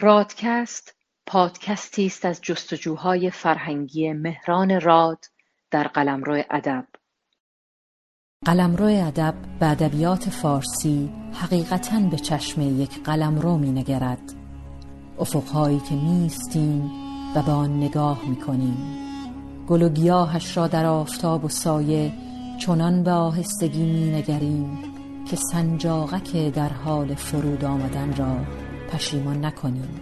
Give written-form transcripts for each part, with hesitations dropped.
رادکست پادکستی است از جستجوهای فرهنگی مهران راد در قلمروِ ادب. قلمروِ ادب به ادبیات فارسی حقیقتاً به چشم یک قلمرو می‌نگرد. افق‌هایی که می‌ایستیم و به آن نگاه می‌کنیم. گل و گیاهش را در آفتاب و سایه چنان به آهستگی می‌نگریم که سنجاقک در حال فرود آمدن را پشیمان نکنیم.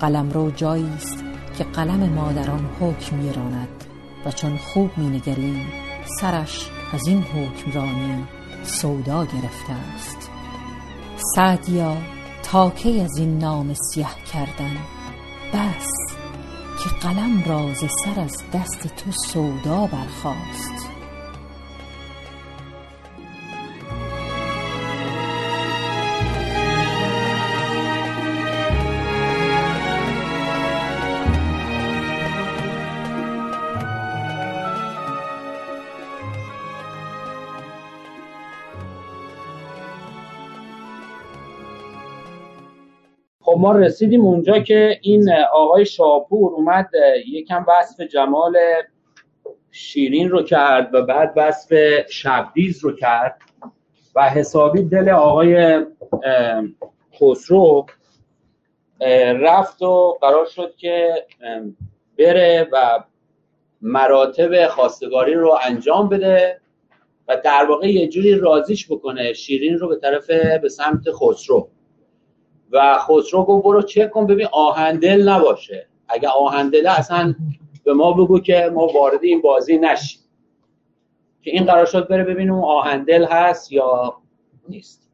قلمرو جایی است که قلم ما در آن حکم می‌راند و چون خوب می‌نگریم سرش از این حکمرانی سودا گرفته است. سعدیا تا کی از این نام سیاه کردن، بس که قلم راز سر از دست تو سودا برخاست. ما رسیدیم اونجا که این آقای شاپور اومد یکم وصف جمال شیرین رو کرد و بعد وصف شبدیز رو کرد و حسابی دل آقای خسرو رفت و قرار شد که بره و مراتب خواستگاری رو انجام بده و در واقع یه جوری راضیش بکنه شیرین رو به سمت خسرو. و خسرو گفت برو چک کن ببین آهندل نباشه، اگه آهندله اصلا به ما بگو که ما وارد این بازی نشیم. که این قرار شد بره ببین اون آهندل هست یا نیست.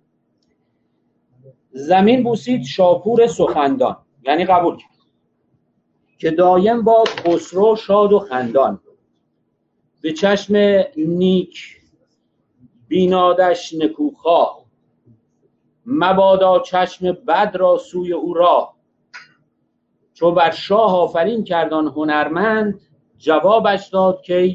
زمین بوسید شاپور سخندان، یعنی قبول کرد که دایم با خسرو شاد و خندان، به چشم نیک بینادش نکوخواه، مبادا چشم بد را سوی او راه. چو بر شاه آفرین کردان هنرمند، جوابش داد که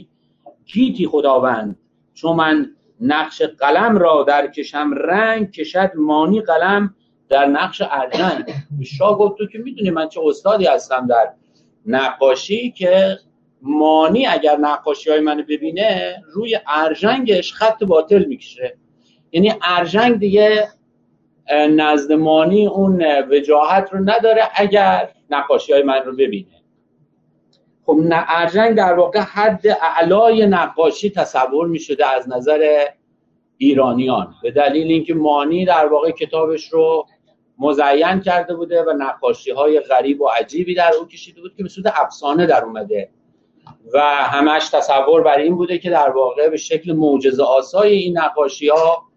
گیتی خداوند. چون من نقش قلم را در کشم رنگ، کشد مانی قلم در نقش ارجنگ. شاه گفت تو که میدونی من چه استادی هستم در نقاشی، که مانی اگر نقاشی های منو ببینه روی ارجنگش خط باطل میکشه، یعنی ارجنگ دیگه نزد مانی اون وجاهت رو نداره اگر نقاشی های من رو ببینه. خب ارجنگ در واقع حد اعلای نقاشی تصور می شده از نظر ایرانیان، به دلیل اینکه مانی در واقع کتابش رو مزین کرده بوده و نقاشی های غریب و عجیبی در اون کشیده بود که به صورت افسانه در اومده و همش تصور بر این بوده که در واقع به شکل معجزه آسای این نقاشی ها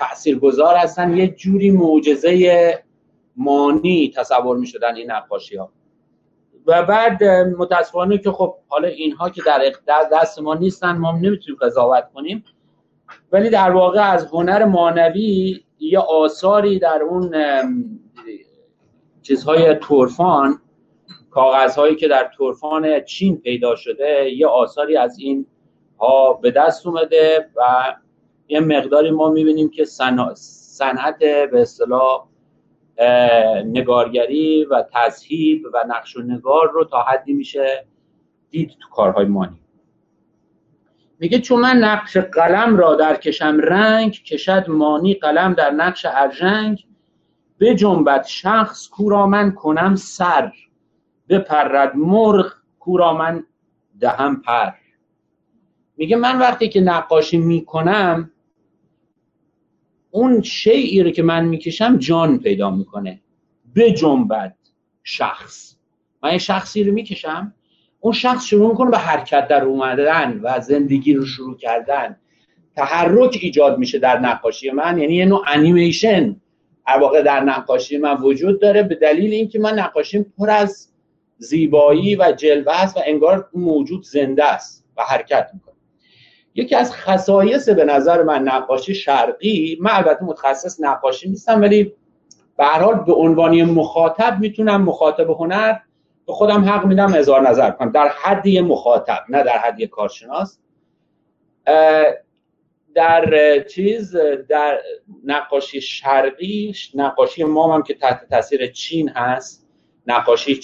تأثیرگذار هستن، یه جوری معجزه مانی تصور می شدن این نقاشی ها. و بعد متاسفانه که خب حالا اینها که در دست ما نیستن، ما نمیتونیم قضاوت کنیم، ولی در واقع از هنر مانوی یه آثاری در اون چیزهای تورفان، کاغذهایی که در تورفان چین پیدا شده، یه آثاری از این ها به دست اومده و یه مقداری ما می‌بینیم که صنعت به اصطلاح نگارگری و تذهیب و نقش و نگار رو تا حدی میشه دید تو کارهای مانی. میگه چون من نقش قلم را در کشم رنگ، کشد مانی قلم در نقش ارجنگ. به جنبت شخص کورا من کنم سر، به پرد مرغ کورا من دهم پر. میگه من وقتی که نقاشی میکنم اون شیئی رو که من میکشم جان پیدا میکنه. به جنبت شخص، من یه شخصی رو میکشم، اون شخص شروع میکنه به حرکت در اومدن و زندگی رو شروع کردن، تحرک ایجاد میشه در نقاشی من، یعنی یه نوع انیمیشن در واقع در نقاشی من وجود داره، به دلیل اینکه من نقاشیم پر از زیبایی و جلوه است و انگار موجود زنده است و حرکت میکنه. یکی از خصایص به نظر من نقاشی شرقی، من البته متخصص نقاشی نیستم ولی به هر حال به عنوان مخاطب میتونم، مخاطب هنر، به خودم حق میدم اظهار نظر کنم در حد یه مخاطب، نه در حد یه کارشناس. در نقاشی شرقی، نقاشی ما هم که تحت تاثیر چین هست، نقاشی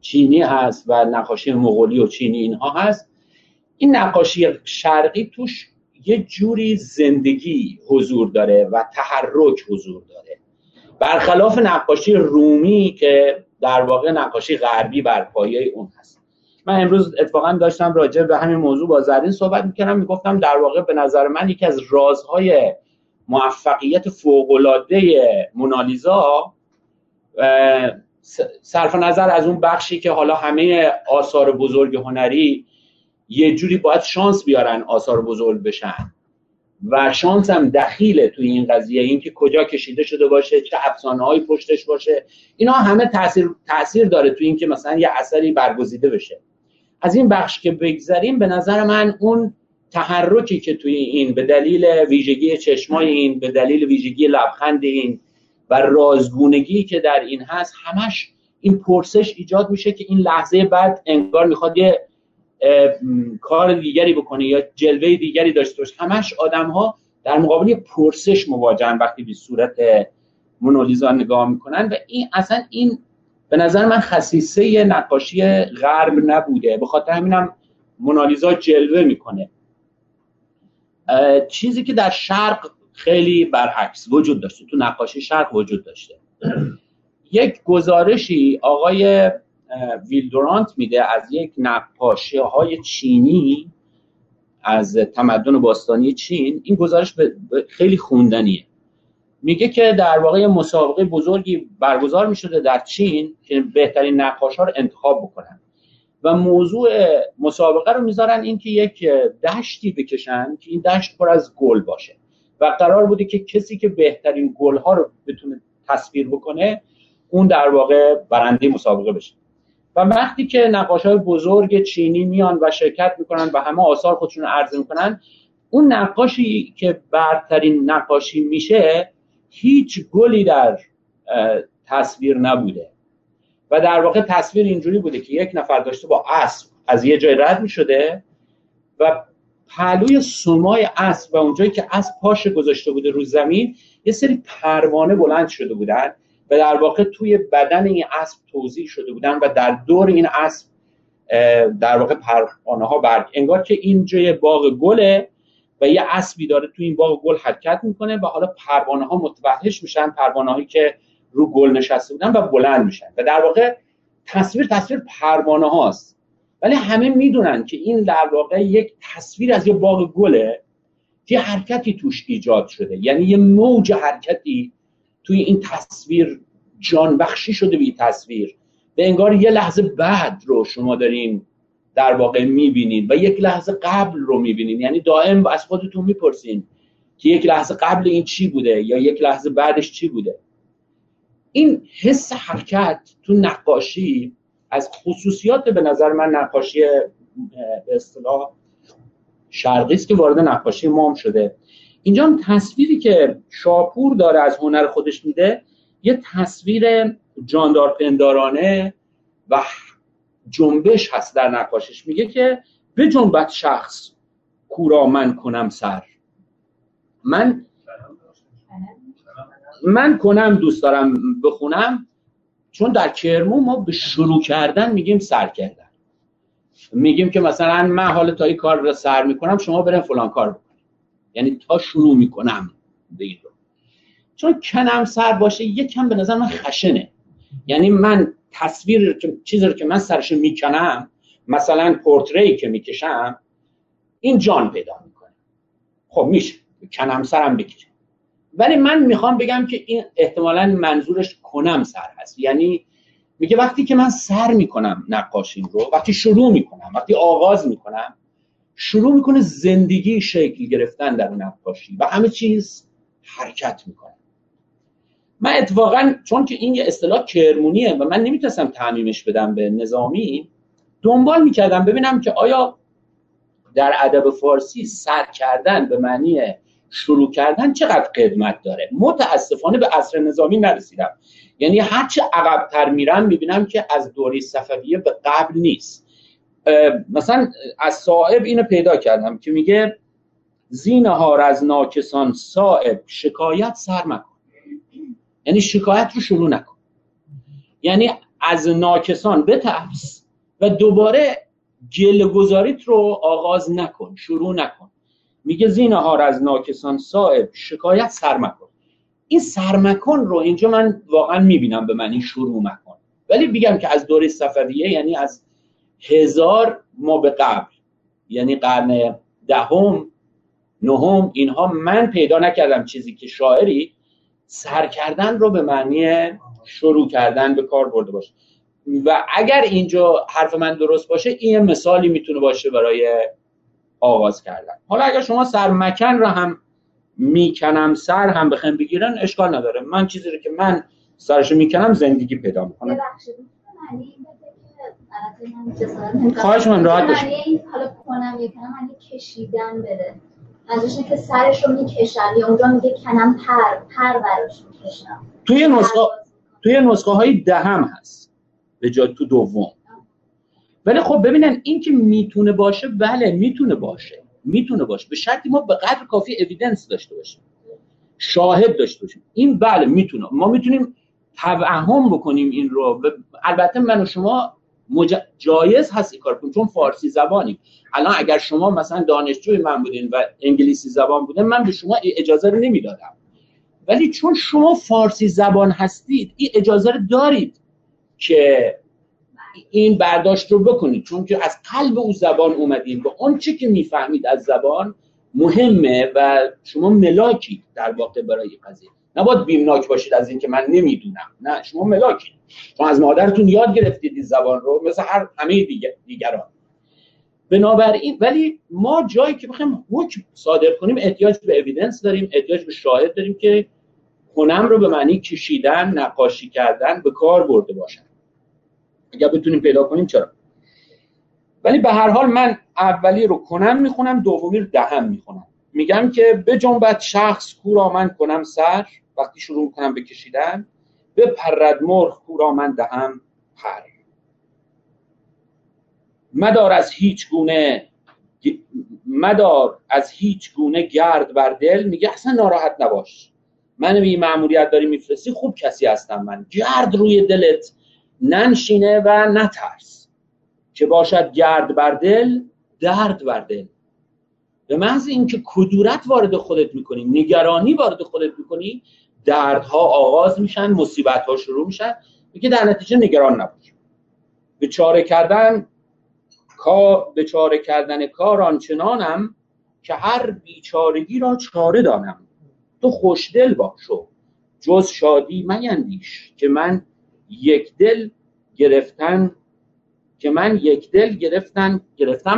چینی هست و نقاشی مغولی و چینی اینها هست. این نقاشی شرقی توش یه جوری زندگی حضور داره و تحرک حضور داره، برخلاف نقاشی رومی که در واقع نقاشی غربی بر پایه اون هست. من امروز اتفاقا داشتم راجع به همین موضوع با زرین صحبت می‌کردم، میگفتم در واقع به نظر من یکی از رازهای موفقیت فوق‌العاده مونالیزا صرف نظر از اون بخشی که حالا همه آثار بزرگ هنری یه جوری باید شانس بیارن آثار بزرگ بشن و شانس هم دخیله توی این قضیه، این که کجا کشیده شده باشه، چه افسانه‌هایی پشتش باشه، اینا همه تأثیر داره توی این که مثلا یه اثری برگزیده بشه. از این بخش که بگذریم، به نظر من اون تحرکی که توی این به دلیل ویژگی چشمای این، به دلیل ویژگی لبخند این و رازگونگی که در این هست، همش این پرسش ایجاد میشه که این لحظه بعد انگار میخواد یه کار دیگری بکنه یا جلوه دیگری داشته باشه. همش آدم‌ها در مقابل پرسش مواجهن وقتی به صورت مونالیزا نگاه میکنن و این اصلا این به نظر من خصیصه نقاشی غرب نبوده، به خاطر همینم مونالیزا جلوه میکنه. چیزی که در شرق خیلی برعکس وجود داشته، تو نقاشی شرق وجود داشته. یک گزارشی آقای ویلدورانت میده از یک نقاشی‌های چینی از تمدن باستانی چین. این گزارش خیلی خوندنیه. میگه که در واقع مسابقه بزرگی برگزار میشده در چین که بهترین نقاش‌ها رو انتخاب بکنن و موضوع مسابقه رو میذارن این که یک دشتی بکشن که این دشت پر از گل باشه و قرار بوده که کسی که بهترین گل‌ها رو بتونه تصویر بکنه اون در واقع برنده مسابقه بشه. و وقتی که نقاشای بزرگ چینی میان و شرکت میکنن و همه آثار خودشون رو عرضه میکنن، اون نقاشی که برترین نقاشی میشه هیچ گلی در تصویر نبوده و در واقع تصویر اینجوری بوده که یک نفر داشته با اسب از یه جای رد میشده و پهلوی سمای اسب و اونجایی که اسب پاش گذاشته بوده رو زمین یه سری پروانه بلند شده بودن و در واقع توی بدن این اسب توزیع شده بودن و در دور این اسب در واقع پروانه ها انگار که این جای باغ گله و یه اسبی داره توی این باغ گل حرکت میکنه و حالا پروانه ها متوحش میشن، پروانه هایی که رو گل نشسته بودن و بلند میشن و در واقع تصویر پروانه هاست، ولی همه میدونن که این در واقع یک تصویر از یه باغ گله که حرکتی توش ایجاد شده، یعنی یه موج حرکتی توی این تصویر جان بخشی شده به تصویر و انگار یه لحظه بعد رو شما دارین در واقع میبینین و یک لحظه قبل رو میبینین، یعنی دائم از خودتون میپرسین که یک لحظه قبل این چی بوده یا یک لحظه بعدش چی بوده. این حس حرکت تو نقاشی از خصوصیات به نظر من نقاشی به اصطلاح شرقی است که وارد نقاشی ما شده. اینجا هم تصویری که شاپور داره از هنر خودش میده یه تصویر جاندارپندارانه و جنبش هست در نقاشش. میگه که به جنبت شخص کورا من کنم سر، من کنم دوست دارم بخونم، چون در کرمون ما به شروع کردن میگیم سر کردن، میگیم که مثلا من حالا تا این کار را سر میکنم شما بریم فلان کار بکنم، یعنی تا شروع میکنم دیگه. چون کنم سر باشه یکم به نظر من خشنه، یعنی من تصویر چیزی رو که من سرش میکنم، مثلا پورتری که میکشم، این جان پیدا میکنه، خب میشه کنم سرم بکشه، ولی من میخوام بگم که این احتمالاً منظورش کنم سر هست. یعنی میگه وقتی که من سر میکنم نقاشیم رو، وقتی شروع میکنم، وقتی آغاز میکنم، شروع میکنه زندگی شکل گرفتن در نقاشی و همه چیز حرکت میکنه. من اتفاقا چون که این یه اصطلاح کرمونیه و من نمیتونستم تعمیمش بدم به نظامی، دنبال میکردم ببینم که آیا در ادب فارسی سر کردن به معنی شروع کردن چقدر قدمت داره. متاسفانه به عصر نظامی نرسیدم، یعنی هرچه عقب‌تر میرم میبینم که از دوره صفویه به قبل نیست. مثلا از سائب اینو پیدا کردم که میگه زینهار از ناکسان سائب شکایت سر مکن، یعنی شکایت رو شروع نکن، یعنی از ناکسان بترس و دوباره گله‌گذاریت رو آغاز نکن، شروع نکن. میگه زینهار از ناکسان صاحب شکایت سرمکن. این سرمکن رو اینجا من واقعا میبینم به معنی شروع مکن، ولی بگم که از دوره صفویه، یعنی از 1000 ما به قبل، یعنی قرن دهم، نهم، اینها من پیدا نکردم چیزی که شاعری سر کردن رو به معنی شروع کردن به کار برده باشه. و اگر اینجا حرف من درست باشه، این مثالی میتونه باشه برای آغاز کردن. حالا اگر شما سرمکن رو هم میکنم، سر هم بخوام بگیرن، اشکال نداره. من چیزی رو که من سرشو میکنم زندگی پیدا میکنم. خواهش من، راحت باشه. حالا کنم یکنم یعنی کشیدن بره، منظورش که سرش رو میکشن، یا اونجا میگه کنم پر براش میکشن. توی نسخه های دهم هست به جای تو دوم. ولی خب ببینن این که میتونه باشه، بله میتونه باشه به شرطی ما به قدر کافی اوییدنس داشته باشیم، شاهد داشته باشیم. این بله میتونه، ما میتونیم توهم بکنیم این رو. البته من و شما جایز هست این کار کنیم، چون فارسی زبانیم. الان اگر شما مثلا دانشجوی من بودین و انگلیسی زبان بودین، من به شما اجازه رو نمیدادم، ولی چون شما فارسی زبان هستید، این اجازه رو دارید که این برداشت رو بکنید، چون که از قلب اون زبان اومدید. با اون چی که میفهمید از زبان مهمه و شما ملاکی در واقع برای قضیه. نباید بیمناک باشید از این که من نمیدونم. نه، شما ملاکید، شما از مادرتون یاد گرفتید این زبان رو، مثل هر همه دیگران. بنابراین ولی ما جایی که بخوایم حکم صادر کنیم، احتیاج به اوییدنس داریم، احتیاج به شاهد داریم که هنم رو به معنی کشیدن، نقاشی کردن به کار برده باشن. اگر بتونیم پیدا کنیم چرا. ولی به هر حال من اولی رو کنم میخونم، دومی رو دهم میخونم. میگم که به جنبت شخص کورا من کنم سر، وقتی شروع میکنم به کشیدن، به پرد مرخ کورا من دهم پر. مدار از هیچ گونه گرد بر دل. میگه اصلا ناراحت نباش، من به این مأموریت داری میفرستی، خوب کسی هستم من. گرد روی دلت ننشینه و نترس، که باشد گرد بر دل درد بر دل. به محض اینکه کدورت وارد خودت میکنی، نگرانی وارد خودت میکنی، دردها آغاز میشن، مصیبتها شروع میشن. میگه در نتیجه نگران نباش. به چاره کردن کار آنچنانم که هر بیچارگی را چاره دانم. تو خوشدل باشو جز شادی میندیش، که من یک دل گرفتن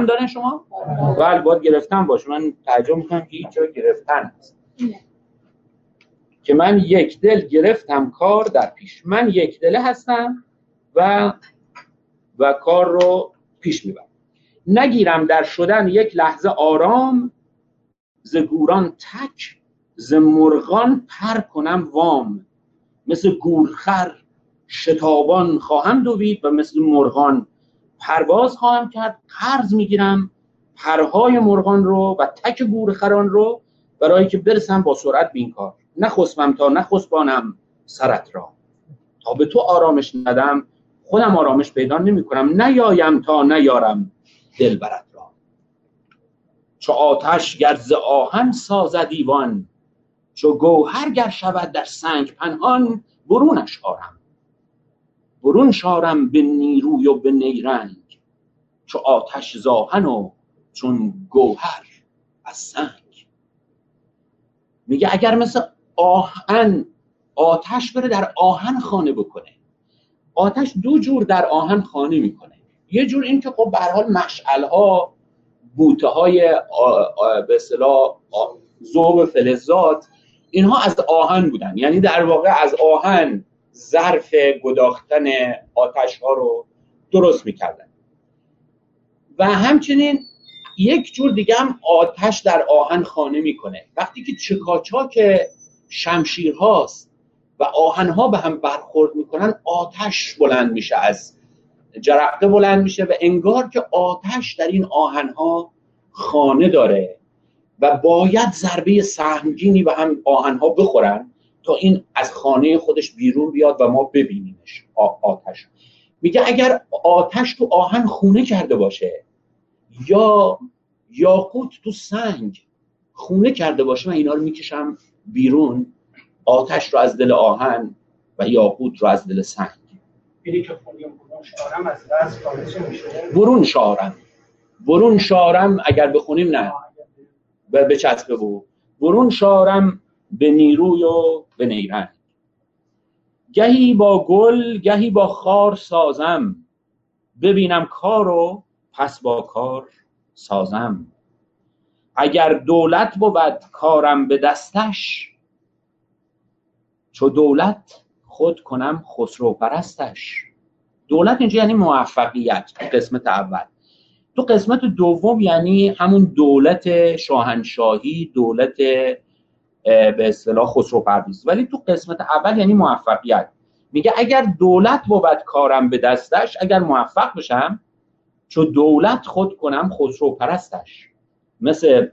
دارن شما؟ بله، باید گرفتن باشه. من تعجب میکنم که اینجا گرفتن هست. که من یک دل گرفتم کار در پیش. من یک دله هستم و کار رو پیش میبرم. نگیرم در شدن یک لحظه آرام، ز گوران تک ز مرغان پر کنم وام. مثل گورخر شتابان خواهم دوید و مثل مرغان پرواز خواهم کرد. قرض میگیرم پرهای مرغان رو و تک گورخران رو، برای که برسم با سرعت به این کار. نخسبم تا نخسبانم سرت را، تا به تو آرامش ندم خودم آرامش پیدا نمی کنم. نیایم تا نیارم دل برت را، چو آتش گر ز آهن سازد ایوان، چو گوهر گر شود در سنگ پنهان. برون شارم به نیروی و به نیرنگ، چو آتش ز آهن و چون گوهر از سنگ. میگه اگر مثل آهن آتش بره در آهن خانه بکنه. آتش دو جور در آهن خانه میکنه. یه جور این که خب به هر حال مشعل‌ها، بوته‌های به اصطلاح ذوب فلزات، اینها از آهن بودن. یعنی در واقع از آهن ظرف گداختن آتش ها رو درست میکردن. و همچنین یک جور دیگه هم آتش در آهن خانه میکنه، وقتی که چکاچاک شمشیر هاست و آهن ها به هم برخورد میکنن، آتش بلند میشه، از جرقه بلند میشه و انگار که آتش در این آهن ها خانه داره و باید ضربه سهمگینی به هم آهن ها بخورن تا این از خانه خودش بیرون بیاد و ما ببینیمش. آتش میگه اگر آتش تو آهن خونه کرده باشه یا یاقوت تو سنگ خونه کرده باشه، من اینا رو میکشم بیرون، آتش رو از دل آهن و یاقوت رو از دل سنگ. یعنی که برون شارم از دست خارج میشه. برون شارم اگر بخونیم نه و به چسبه بود. برون شارم به نیروی و به نیرنگ، گهی با گل گهی با خار سازم، ببینم کارو پس با کار سازم. اگر دولت بود کارم به دستش، چو دولت خود کنم خسرو پرستش. دولت اینجا یعنی موفقیت، قسمت اول. تو قسمت دوم یعنی همون دولت شاهنشاهی، دولت به اصطلاح خسرو پرویز. ولی تو قسمت اول یعنی موفقیت. میگه اگر دولت بود کارم به دستش، اگر موفق بشم چو دولت خود کنم خسرو پرستش. مثل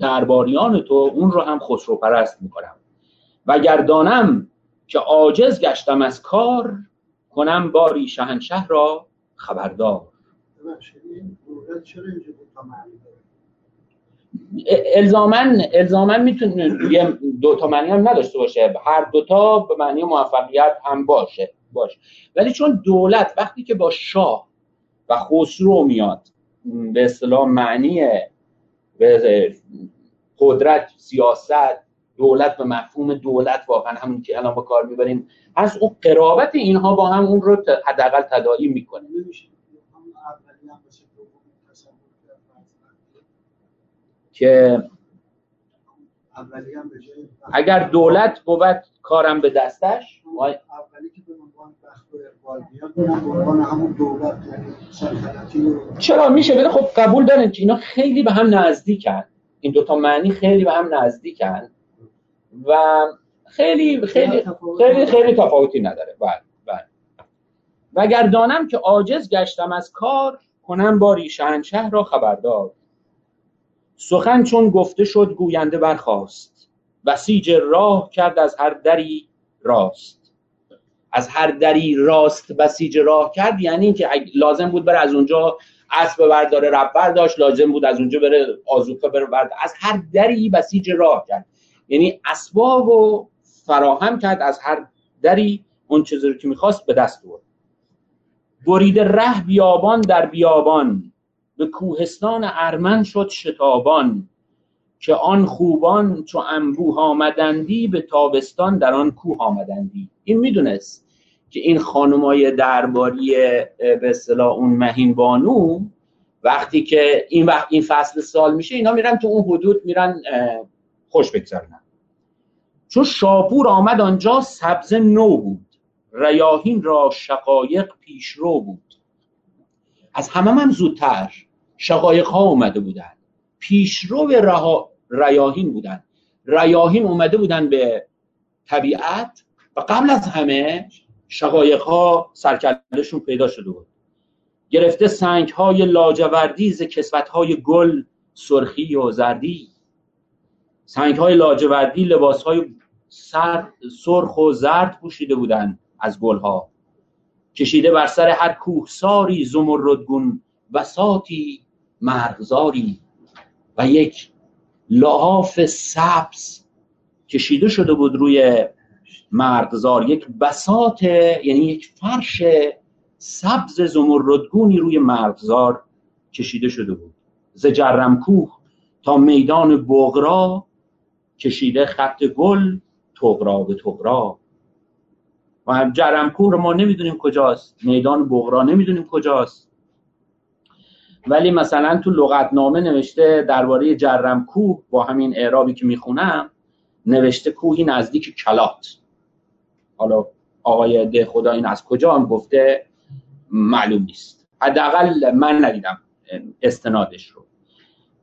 درباریان تو اون رو هم خسرو پرست میکنم. وگر دانم که عاجز گشتم از کار، کنم باری شهنشه را خبردار. دولت چرا اینجا دوتا معنی داره؟ الزامن میتونه دوتا معنی هم نداشته باشه، هر دوتا به معنی موفقیت هم باشه. ولی چون دولت وقتی که با شاه و خسرو میاد به اصطلاح معنی قدرت، سیاست، دولت به مفهوم دولت واقعا همون که الان با کار میبریم، از اون قرابت اینها با هم اون رو حداقل تداعی میکنه. که اگر دولت بود کارم به دستش، اولی که به عنوان بخت و اقبال بیاد به عنوان همون دولت، یعنی سلطنتی رو چرا میشه؟ ولی خب قبول دارن که اینا خیلی به هم نزدیکن، این دوتا معنی خیلی به هم نزدیکن و خیلی خیلی خیلی خیلی تفاوتی نداره. بله. وگر دانم که عاجز گشتم از کار، کنم باری شهنشه را خبردار. سخن چون گفته شد گوینده برخاست، بسیج راه کرد از هر دری راست. از هر دری راست بسیج راه کرد، یعنی که لازم بود بره از اونجا اسب برداره، رب برداشت، لازم بود از اونجا بره آذوقه برداره. از هر دری بسیج راه کرد یعنی اسباب رو فراهم کرد، از هر دری اون چیزی رو که میخواست به دست آورد. بریده ره بیابان در بیابان، به کوهستان ارمن شد شتابان. که آن خوبان چو انبوه آمدندی، به تابستان در آن کوه آمدندی. این میدونست که این خانمای درباری به اصطلاح اون مهین بانو وقتی که این فصل سال میشه اینا میرن تو اون حدود، میرن خوش بگذارن. چون شاپور آمد آنجا سبزه نو بود، ریاحین را شقایق پیش رو بود. از همه زودتر شقایق ها اومده بودن، پیش رو به ریاحین بودن. ریاحین اومده بودن به طبیعت و قبل از همه شقایق ها سرکلشون پیدا شده بود. گرفته سنگ های لاجوردی، ز کسوت های گل سرخی و زردی. سنگ های لاجوردی لباس های سرخ و زرد پوشیده بودن از گل ها. کشیده بر سر هر کوهساری، زمردگون وساطی مرغزاری. و یک لحاف سبز کشیده شده بود روی مرغزار، یک بساط یعنی یک فرش سبز زمردگونی روی مرغزار کشیده شده بود. ز جرمکوه تا میدان بغرا، کشیده خط گل طغرا به طغرا. و جرمکوه رو ما نمیدونیم کجاست، میدان بغرا نمیدونیم کجاست، ولی مثلا تو لغتنامه نوشته درباره جرمکوه با همین اعرابی که میخونم نوشته کوهی نزدیک کلات. حالا آقای ده خدا این از کجا هم گفته معلوم نیست، حداقل من ندیدم استنادش رو.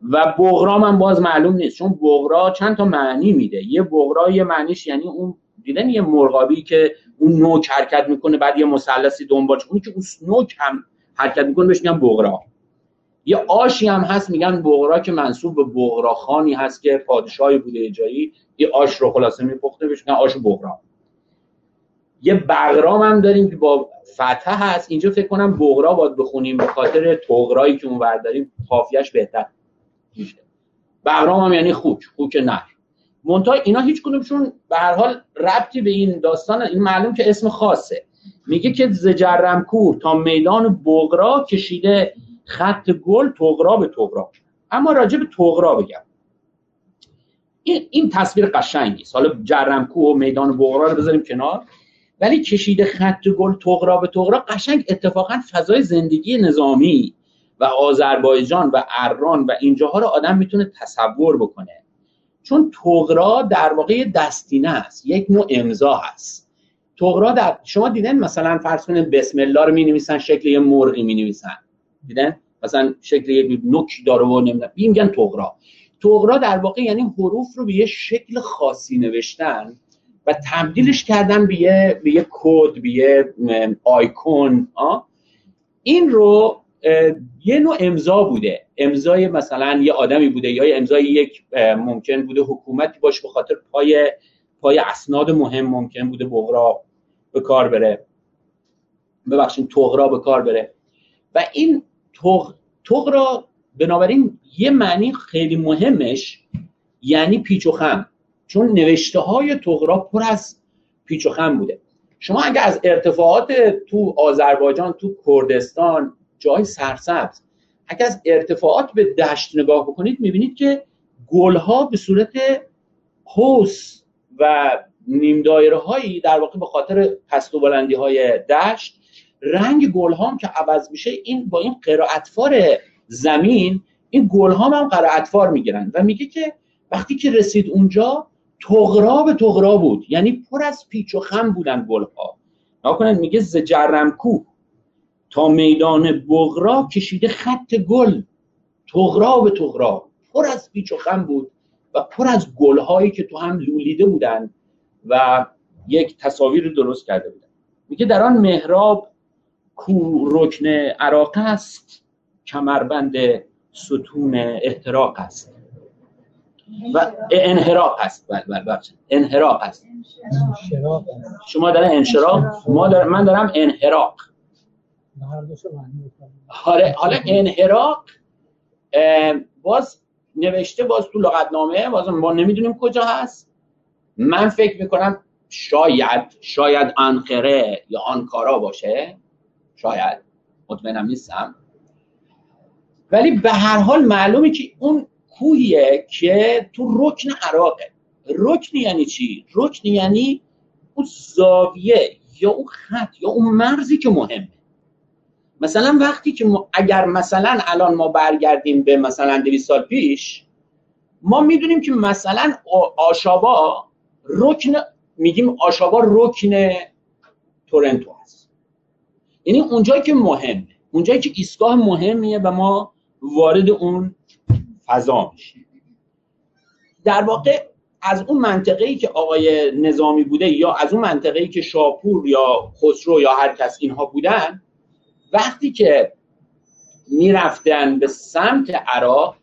و بغرا من باز معلوم نیست، چون بغرا چند تا معنی میده. یه بغرا یه معنیش یعنی اون دیدن یه مرغابی که اون نوک حرکت میکنه بعد یه مثلثی دنبالش، اون که اون نوک هم حرکت میکنه بهش میگن بغرا. یه آشی هم هست میگن بغرا که منسوب به بغرا خانی هست که پادشاهی بوده جایی، یه آش رو خلاصه میپخته بهش میگن آش بغرا. یه بغرام هم داریم که با فتح هست، اینجا فکر کنم بغرا باید بخونیم به خاطر طغرایی که اون برداریم قافیه‌اش بهتر میشه. بغرام هم یعنی خوک نر. منتها اینا هیچ کدومشون به هر حال ربطی به این داستان، این معلوم که اسم خاصه. میگه که ز جرمکور تا میدان بغرا کشیده خط گل طغرا به طغرا. اما راجع به طغرا بگم، این تصویر قشنگی است. حالا جرمکو و میدان بغرا رو بذاریم کنار، ولی کشیده خط گل طغرا به طغرا قشنگ اتفاقا فضای زندگی نظامی و آذربایجان و اران و اینجاها رو آدم میتونه تصور بکنه، چون طغرا در واقع دستینه است، یک نوع امضا هست. طغرا در شما دیدن مثلا فرض کنید بسم الله رو می‌نویسن، شکل یه مرغی می‌نویسن، دیدن مثلا شکل یه نوک داره و نمیدونم، میگن طغرا. طغرا در واقع یعنی حروف رو به یه شکل خاصی نوشتن و تبدیلش کردن به یه کد، به یه آیکون. این رو یه نوع امضا بوده، امضای مثلا یه آدمی بوده یا امضای یک ممکن بوده حکومتی باشه، به خاطر پای اسناد مهم ممکن بوده بغرا به کار بره، ببخشید طغرا به کار بره. و این طغرا بنابراین یه معنی خیلی مهمش یعنی پیچ و خم، چون نوشته های طغرا پر از پیچ و خم بوده. شما اگه از ارتفاعات تو آذربایجان، تو کردستان، جای سرسبز، اگه از ارتفاعات به دشت نگاه بکنید میبینید که گلها به صورت قوس و نیم دایره هایی در واقع به خاطر پست و بلندی های دشت، رنگ گلها هم که عوض میشه، این با این قرائتفار زمین، این گلها هم قرائتفار میگیرن. و میگه که وقتی که رسید اونجا طغرا به طغرا بود، یعنی پر از پیچ و خم بودن گلها. ناکنن میگه ز جرمکو تا میدان بغرا کشیده خط گل طغرا به طغرا، پر از پیچ و خم بود و پر از گلهایی که تو هم لولیده بودن و یک تصاویر درست کرده بودن. میگه در آن محراب کو رکن عراق است، کمربند ستون احتراق است و انحراق است. انحراق است. شما دارن انشراق، من دارم انحراق. حالا انحراق باز نوشته، باز تو لغتنامه، باز ما نمیدونیم کجا هست. من فکر میکنم شاید آنقره یا آنکارا باشه، شاید، مطمئنم نیستم، ولی به هر حال معلومه که اون کوهیه که تو رکن عراقه. رکن یعنی چی؟ رکن یعنی اون زاویه یا اون خط یا اون مرزی که مهمه. مثلا وقتی که اگر مثلا الان ما برگردیم به مثلا 200 سال پیش، ما میدونیم که مثلا آشابا رکن، میگیم آشابا رکن تورنتو هست، یعنی اونجایی که مهمه، اونجایی که ایستگاه مهمیه و ما وارد اون فضا میشیم. در واقع از اون منطقه‌ای که آقای نظامی بوده یا از اون منطقه‌ای که شاپور یا خسرو یا هر کس اینها بودن، وقتی که میرفتن به سمت عراق،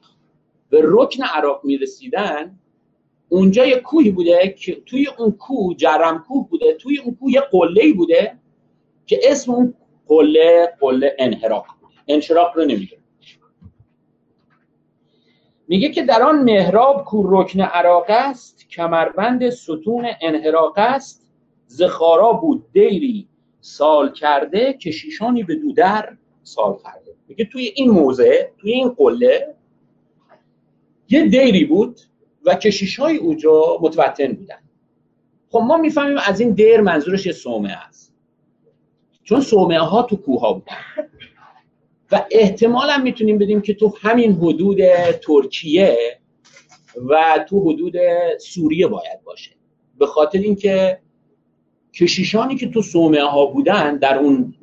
به رکن عراق میرسیدن، اونجا یه کوهی بوده که توی اون کوه جرمکوه بوده، توی اون کوه یه قله‌ای بوده که اسم اون قله انحراق بوده. انشراق رو نمیدونه. میگه که در آن محراب کو رکن عراق است، کمربند ستون انحراق است، زخارا بود دیری سال کرده، کشیشانی به دودر سال کرده. میگه توی این موضع، توی این قله یه دیری بود و کشیشای اونجا متوطن بودن. خب ما میفهمیم از این دیر منظورش یه صومعه است، چون صومعه ها تو کوه ها بودن و احتمالا میتونیم بدیم که تو همین حدود ترکیه و تو حدود سوریه باید باشه، به خاطر اینکه کشیشانی که تو صومعه ها بودن در اون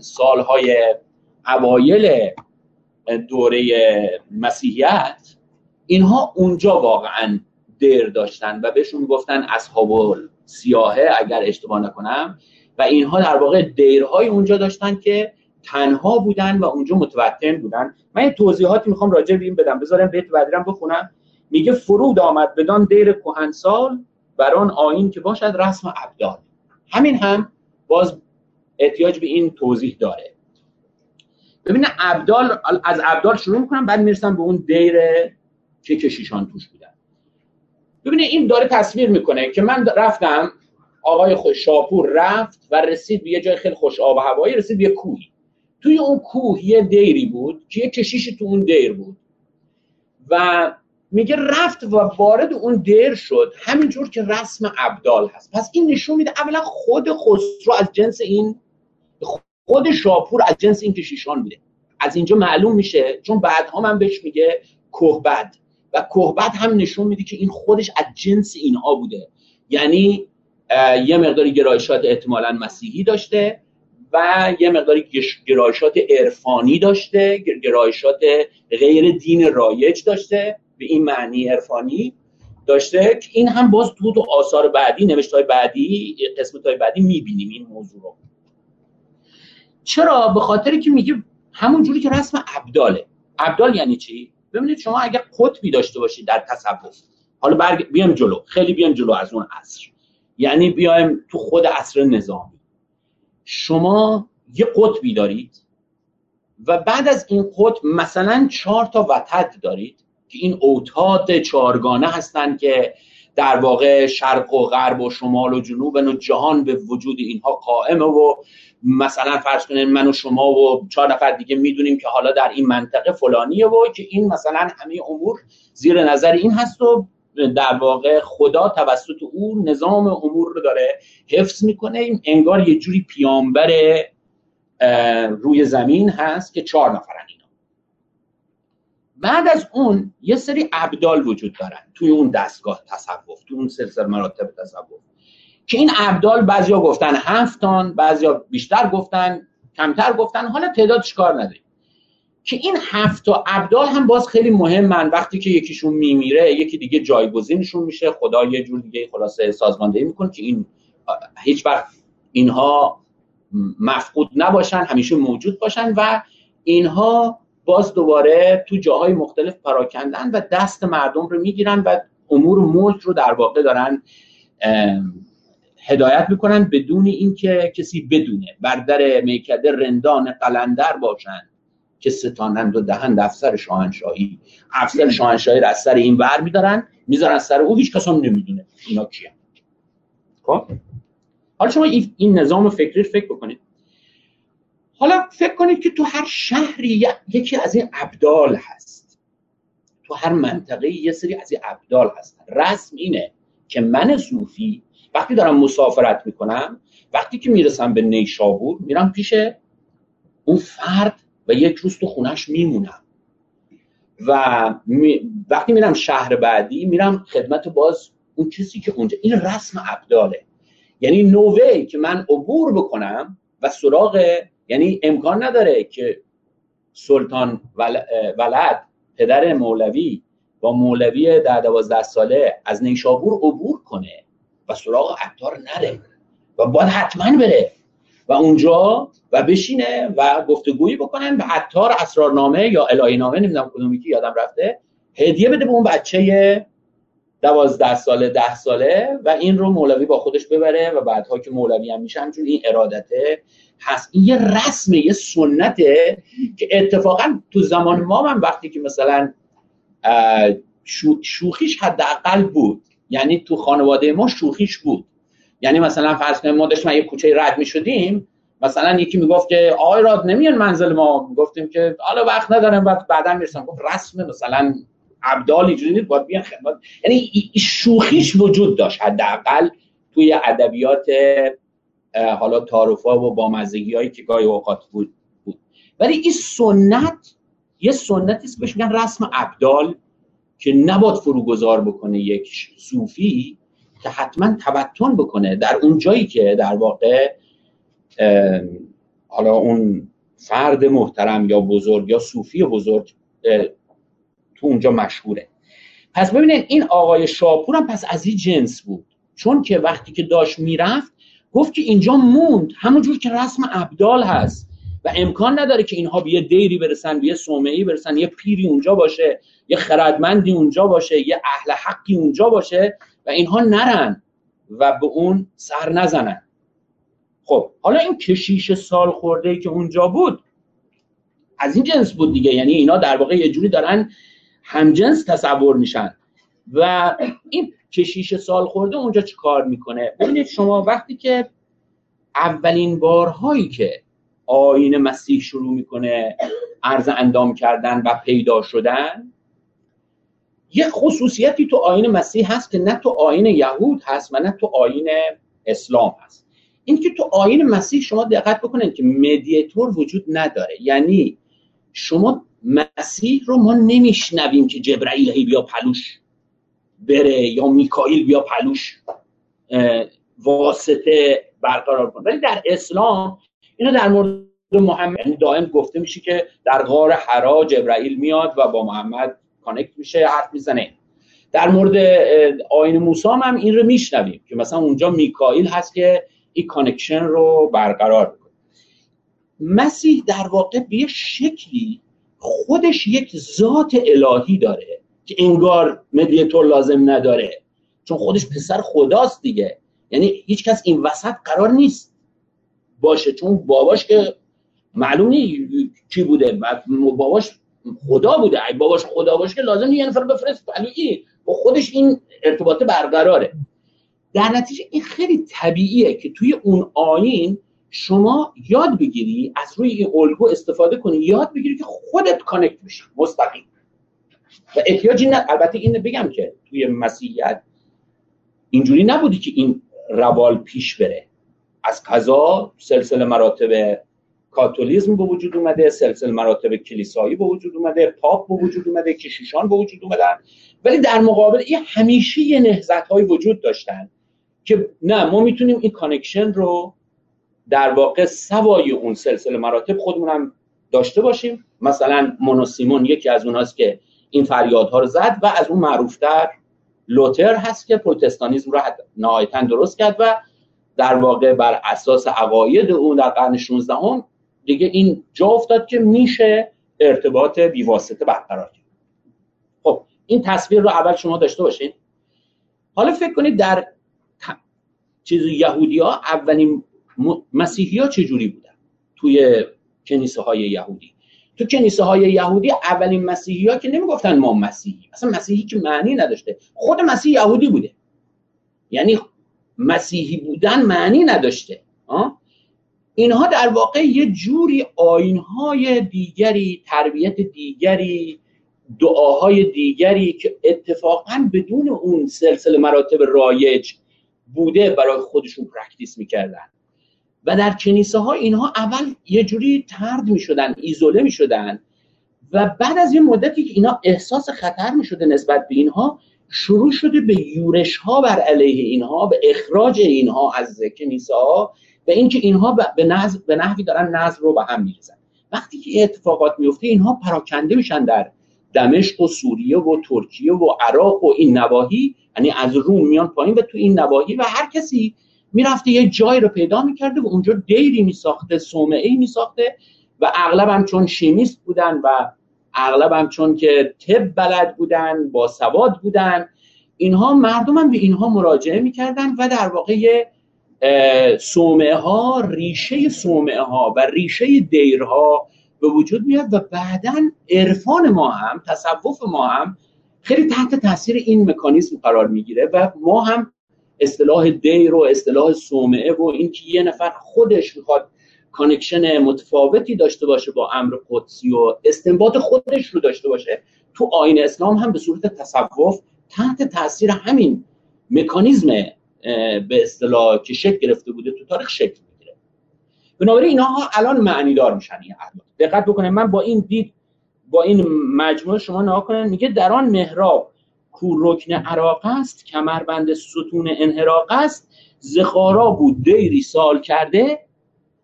سالهای اوایل دوره مسیحیت، اینها اونجا واقعا دیر داشتن و بهشون گفتن اصحاب سیاهه اگر اشتباه نکنم، و اینها در واقع دیرهای اونجا داشتن که تنها بودن و اونجا متوطن بودن. من یه توضیحاتی میخوام راجع به این بدم، بذارم بیت بعدی رو بخونم. میگه فرود آمد بدان دیر کهنسال، بران آیین که باشد رسم ابدال. همین هم باز احتیاج به این توضیح داره. ببینه ابدال، از ابدال شروع میکنم بعد میرسم به اون دیر که کشیشان توش بودن. ببینه این داره تصویر میکنه که من رفتم، آقای شاپور رفت و رسید به یه جای خیلی خوش آب و هوایی، رسید به یه کوهی. توی اون کوه یه دیری بود که یه کشیشی تو اون دیر بود و میگه رفت و وارد اون دیر شد، همینجور که رسم ابدال هست. پس این نشون میده اولا خود خسرو از جنس این، خود شاپور از جنس این کشیشان بوده. از اینجا معلوم میشه، چون بعدها من بهش میگه کهبد و کهبد هم نشون میده که این خودش از جنس اینها بوده، یعنی یه مقداری گرایشات احتمالاً مسیحی داشته و یه مقداری گرایشات عرفانی داشته، گرایشات غیر دین رایج داشته، به این معنی عرفانی داشته که این هم باز تو آثار بعدی، نوشته‌های بعدی، قسمت‌های بعدی می‌بینیم این موضوع رو. چرا؟ به خاطر که میگه همون جوری که رسم ابداله. ابدال یعنی چی؟ ببینید شما اگر قطبی داشته باشید در تصوف، حالا بیام جلو، خیلی بیام جلو از اون عصر، یعنی بیایم تو خود عصر نظامی، شما یه قطبی دارید و بعد از این قطب مثلا 4 تا وتد دارید که این اوتاد 4گانه هستن که در واقع شرق و غرب و شمال و جنوبن و جهان به وجود اینها قائمه و مثلا فرض کنید من و شما و 4 نفر دیگه میدونیم که حالا در این منطقه فلانیه و که این مثلا همه امور زیر نظر این هست و در واقع خدا توسط او نظام امور رو داره حفظ میکنه. انگار یه جوری پیامبر روی زمین هست که 4 نفرن اینا. بعد از اون یه سری ابدال وجود دارن توی اون دستگاه تصوف، توی اون سلسله مراتب تصوف، که این ابدال بعضیا گفتن 7 تان، بعضیا بیشتر گفتن، کمتر گفتن، حالا تعدادش کار نداره. که این 7 تا ابدال هم باز خیلی مهمن، وقتی که یکیشون میمیره یکی دیگه جایگزینشون میشه، خدا یه جور دیگه خلاصه سازماندهی میکنه که این هیچ وقت اینها مفقود نباشن، همیشه موجود باشن و اینها باز دوباره تو جاهای مختلف پراکندن و دست مردم رو میگیرن و امور ملک رو در واقع دارن هدایت میکنن بدون اینکه کسی بدونه. بر در میکده رندان قلندر باشن که ستانند و دهند افسر شاهنشاهی. افسر شاهنشاهی را از سر این ور میدارن میذارن سر او، هیچ کس هم نمیدونه اینا کیه. خب حالا شما این نظام فکری فکر بکنید. حالا فکر کنید که تو هر شهری یکی از این ابدال هست، تو هر منطقه یه سری از این ابدال هست. رسم اینه که من صوفی وقتی دارم مسافرت میکنم، وقتی که میرسم به نیشابور میرم پیش اون فرد و یک روز تو خونهش میمونم و وقتی میرم شهر بعدی میرم خدمت باز اون کسی که اونجا. این رسم ابداله، یعنی نوعی که من عبور بکنم و سراغ، یعنی امکان نداره که سلطان ولد پدر مولوی با مولوی 10-12 ساله از نیشابور عبور کنه و سراغ عطار نره و باید حتما بره و اونجا و بشینه و گفتگویی بکنن و عطار اسرارنامه یا الهی نامه، نمیدونم کدومی که یادم رفته، هدیه بده به اون بچه 12 ساله 10 ساله و این رو مولوی با خودش ببره و بعدها که مولوی هم میشن، چون این ارادته هست. این یه رسمه، یه سنته که اتفاقا تو زمان ما من وقتی که مثلا شوخیش حداقل بود، یعنی تو خانواده ما شوخیش بود، یعنی مثلا فرض کنیم ما داشتیم یه کوچه رد می‌شدیم، مثلا یکی میگفت که آقای راد نمیان منزل ما، میگفتیم که حالا وقت ندارم بعدا میرسم. گفت رسم مثلا ابدال اینجوری نیست، باید بیان خدمت. یعنی شوخیش وجود داشت حداقل توی ادبیات حالا تعارف‌ها و بامزگی‌هایی که گاهی اوقات بود. ولی این سنت یه سنتی است بهش میگن رسم ابدال که نباید فروگذار بکنه یک صوفی، که حتما تبتن بکنه در اون جایی که در واقع حالا اون فرد محترم یا بزرگ یا صوفی بزرگ تو اونجا مشهوره. پس ببینید این آقای شاپور هم پس از این جنس بود، چون که وقتی که داشت میرفت گفت که اینجا موند، همونجور که رسم ابدال هست و امکان نداره که اینها به یه دیری برسن، به یه صومعه‌ای برسن، یه پیری اونجا باشه، یه خردمندی اونجا باشه، یه اهل حقی اونجا باشه و اینها نرن و به اون سر نزنن. خب حالا این کشیش سال خورده‌ای که اونجا بود از این جنس بود دیگه، یعنی اینا در واقع یه جوری دارن همجنس تصور میشن. و این کشیش سال خورده اونجا چی کار میکنه؟ ببینید شما وقتی که اولین بارهایی که آیین مسیح شروع میکنه عرض اندام کردن و پیدا شدن، یه خصوصیتی تو آیین مسیح هست که نه تو آیین یهود هست و نه تو آیین اسلام هست. این که تو آیین مسیح شما دقت بکنید که مدیاتور وجود نداره، یعنی شما مسیح رو ما نمیشنویم که جبرئیل بیا پلوش بره یا میکائیل بیا پلوش واسطه برقرار کنه. ولی در اسلام اینو در مورد محمد دائم گفته میشه که در غار حرا جبرئیل میاد و با محمد کانکت میشه، حرف میزنه. در مورد آیین موسی هم این رو میشنویم که مثلا اونجا میکائیل هست که این کانکشن رو برقرار میکنه. مسیح در واقع به شکلی خودش یک ذات الهی داره که انگار مدیاتور لازم نداره، چون خودش پسر خداست دیگه، یعنی هیچ کس این وسط قرار نیست باشه، چون باباش که معلوم نیست کی بوده، باباش خدا بوده، اگه باباش خدا باشه که لازم نیست یه نفر بفرست علی، با خودش این ارتباط برقراره. در نتیجه این خیلی طبیعیه که توی اون آیین شما یاد بگیری از روی این الگو استفاده کنی، یاد بگیری که خودت کانکت بشی مستقیم و احتیاجی نه. البته اینو بگم که توی مسیحیت اینجوری نبودی که این روال پیش بره، از قضا سلسله مراتب کاتولیسم به وجود اومده، سلسله مراتب کلیسایی به وجود اومده، پاپ به وجود اومده، کشیشان به وجود اومدن، ولی در مقابل این همیشه یه نهضت‌های وجود داشتن که نه ما میتونیم این کانکشن رو در واقع سوای اون سلسله مراتب خودمون هم داشته باشیم. مثلا مونوسیمون یکی از اوناست که این فریادها رو زد و از اون معروفتر لوتر هست که پروتستانیسم رو نهایتاً درست کرد و در واقع بر اساس عقاید اون در قرن 16 هم دیگه این جا افتاد که میشه ارتباط بیواسطه برقرار کرد. خب این تصویر رو اول شما داشته باشین. حالا فکر کنید در یهودی ها اولین مسیحی ها چجوری بودن توی کنیسه‌های یهودی؟ تو کنیسه‌های یهودی اولین مسیحی‌ها که نمی‌گفتن ما مسیحی، اصلا مسیحی که معنی نداشته، خود مسیح یهودی بوده، یعنی مسیحی بودن معنی نداشته. اینها در واقع یه جوری آیین‌های دیگری، تربیت دیگری، دعاهای دیگری که اتفاقاً بدون اون سلسله مراتب رایج بوده برای خودشون پرکتیس می‌کردن. و در کنیسه ها اینها اول یه جوری طرد می شدن، ایزوله می شدن و بعد از یه مدتی که اینا احساس خطر می شده نسبت به اینها، شروع شده به یورش ها بر علیه اینها، به اخراج اینها از کنیسه ها و اینکه اینها به نحوی دارن نظم رو به هم می ریزن. وقتی که اتفاقات می افته اینها پراکنده می شن در دمشق و سوریه و ترکیه و عراق و این نواحی، یعنی از روم میان پایین و تو این نواحی و هر کسی میرفته یه جایی رو پیدا میکرده و اونجا دیری میساخته، صومعه‌ای میساخته و اغلب هم چون شیمیست بودن و اغلب هم چون که طب بلد بودن، با سواد بودن، اینها مردم هم به اینها مراجعه میکردن و در واقع صومعه ها، ریشه صومعه ها و ریشه دیرها به وجود میاد و بعداً عرفان ما هم، تصوف ما هم خیلی تحت تاثیر این مکانیزم قرار میگیره و ما هم اصطلاح دیر و اصطلاح صومعه و اینکه یه نفر خودش میخواد کانکشن متفاوتی داشته باشه با امر قدسی و استنباط خودش رو داشته باشه، تو آیین اسلام هم به صورت تصوف تحت تاثیر همین مکانیزم به اصطلاح که شکل گرفته بوده تو تاریخ شکل میگیره. بنابراین اینها الان معنی دار میشن. دقت بکنید من با این دید، با این مجموعه شما نگاه کنن، میگه در آن محراب کو رکن عراق است، کمربند ستون انحراق است، زخارا بود دیری سال کرده،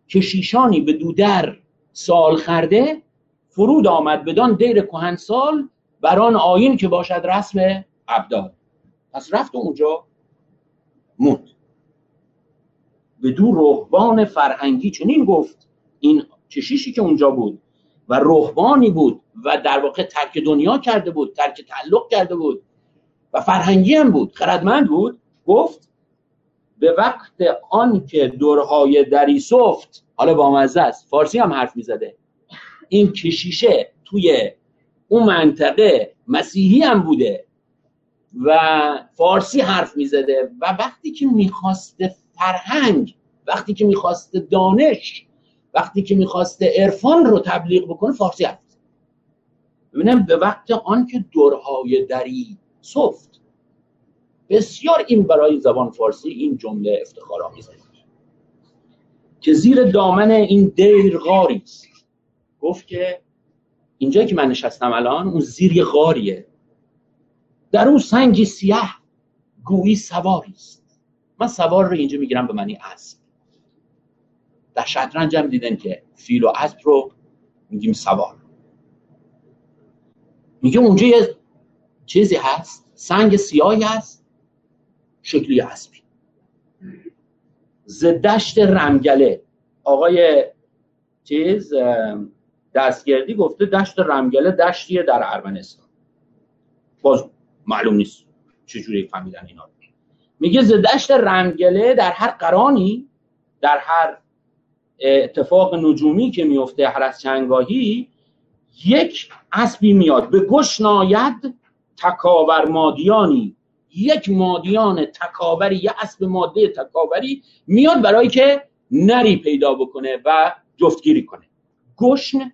کشیشانی به دودر سال خرده، فرود آمد بدان دیر کهن سال، بران آیین که باشد رسم ابدال. پس رفت اونجا موند. بدو رهبان فرهنگی چنین گفت، این کشیشی که اونجا بود و رهبانی بود و در واقع ترک دنیا کرده بود، ترک تعلق کرده بود و فرهنگی هم بود، خردمند بود، گفت به وقت آن که درهای دری سفت، حالا با مزه است، فارسی هم حرف میزده، این کشیشه توی اون منطقه مسیحی هم بوده و فارسی حرف میزده و وقتی که میخواسته فرهنگ، وقتی که میخواسته دانش، وقتی که میخواسته عرفان رو تبلیغ بکنه فارسی حرف میزده. ببینم به وقت آن که درهای دری سفت، بسیار این برای زبان فارسی این جمله افتخارآمیزه که زیر دامن این دیر غاری است. گفت که اینجایی که من نشستم الان اون زیر غاریه، در اون سنگی سیاه گویی سواری است. من سوار رو اینجا میگیرم به معنی اسب. در شطرنج هم دیدن که فیل و اسب رو میگیم سوار. میگه اونجا یه چیزی هست، سنگ سیاهی هست شکلی اسبی، زدشت رمگله. آقای چیز دستگردی گفته دشت رمگله دشتیه در ارمنستان، باز معلوم نیست چجوری فهمیدن اینا رو. میگه زدشت رمگله در هر قرانی، در هر اتفاق نجومی که میفته، هر از چنگاهی یک اسبی میاد، به گوش ناید تکاور مادیانی، یک مادیان تکاوری، یه اسب ماده تکاوری میاد برای که نری پیدا بکنه و جفتگیری کنه. گشن،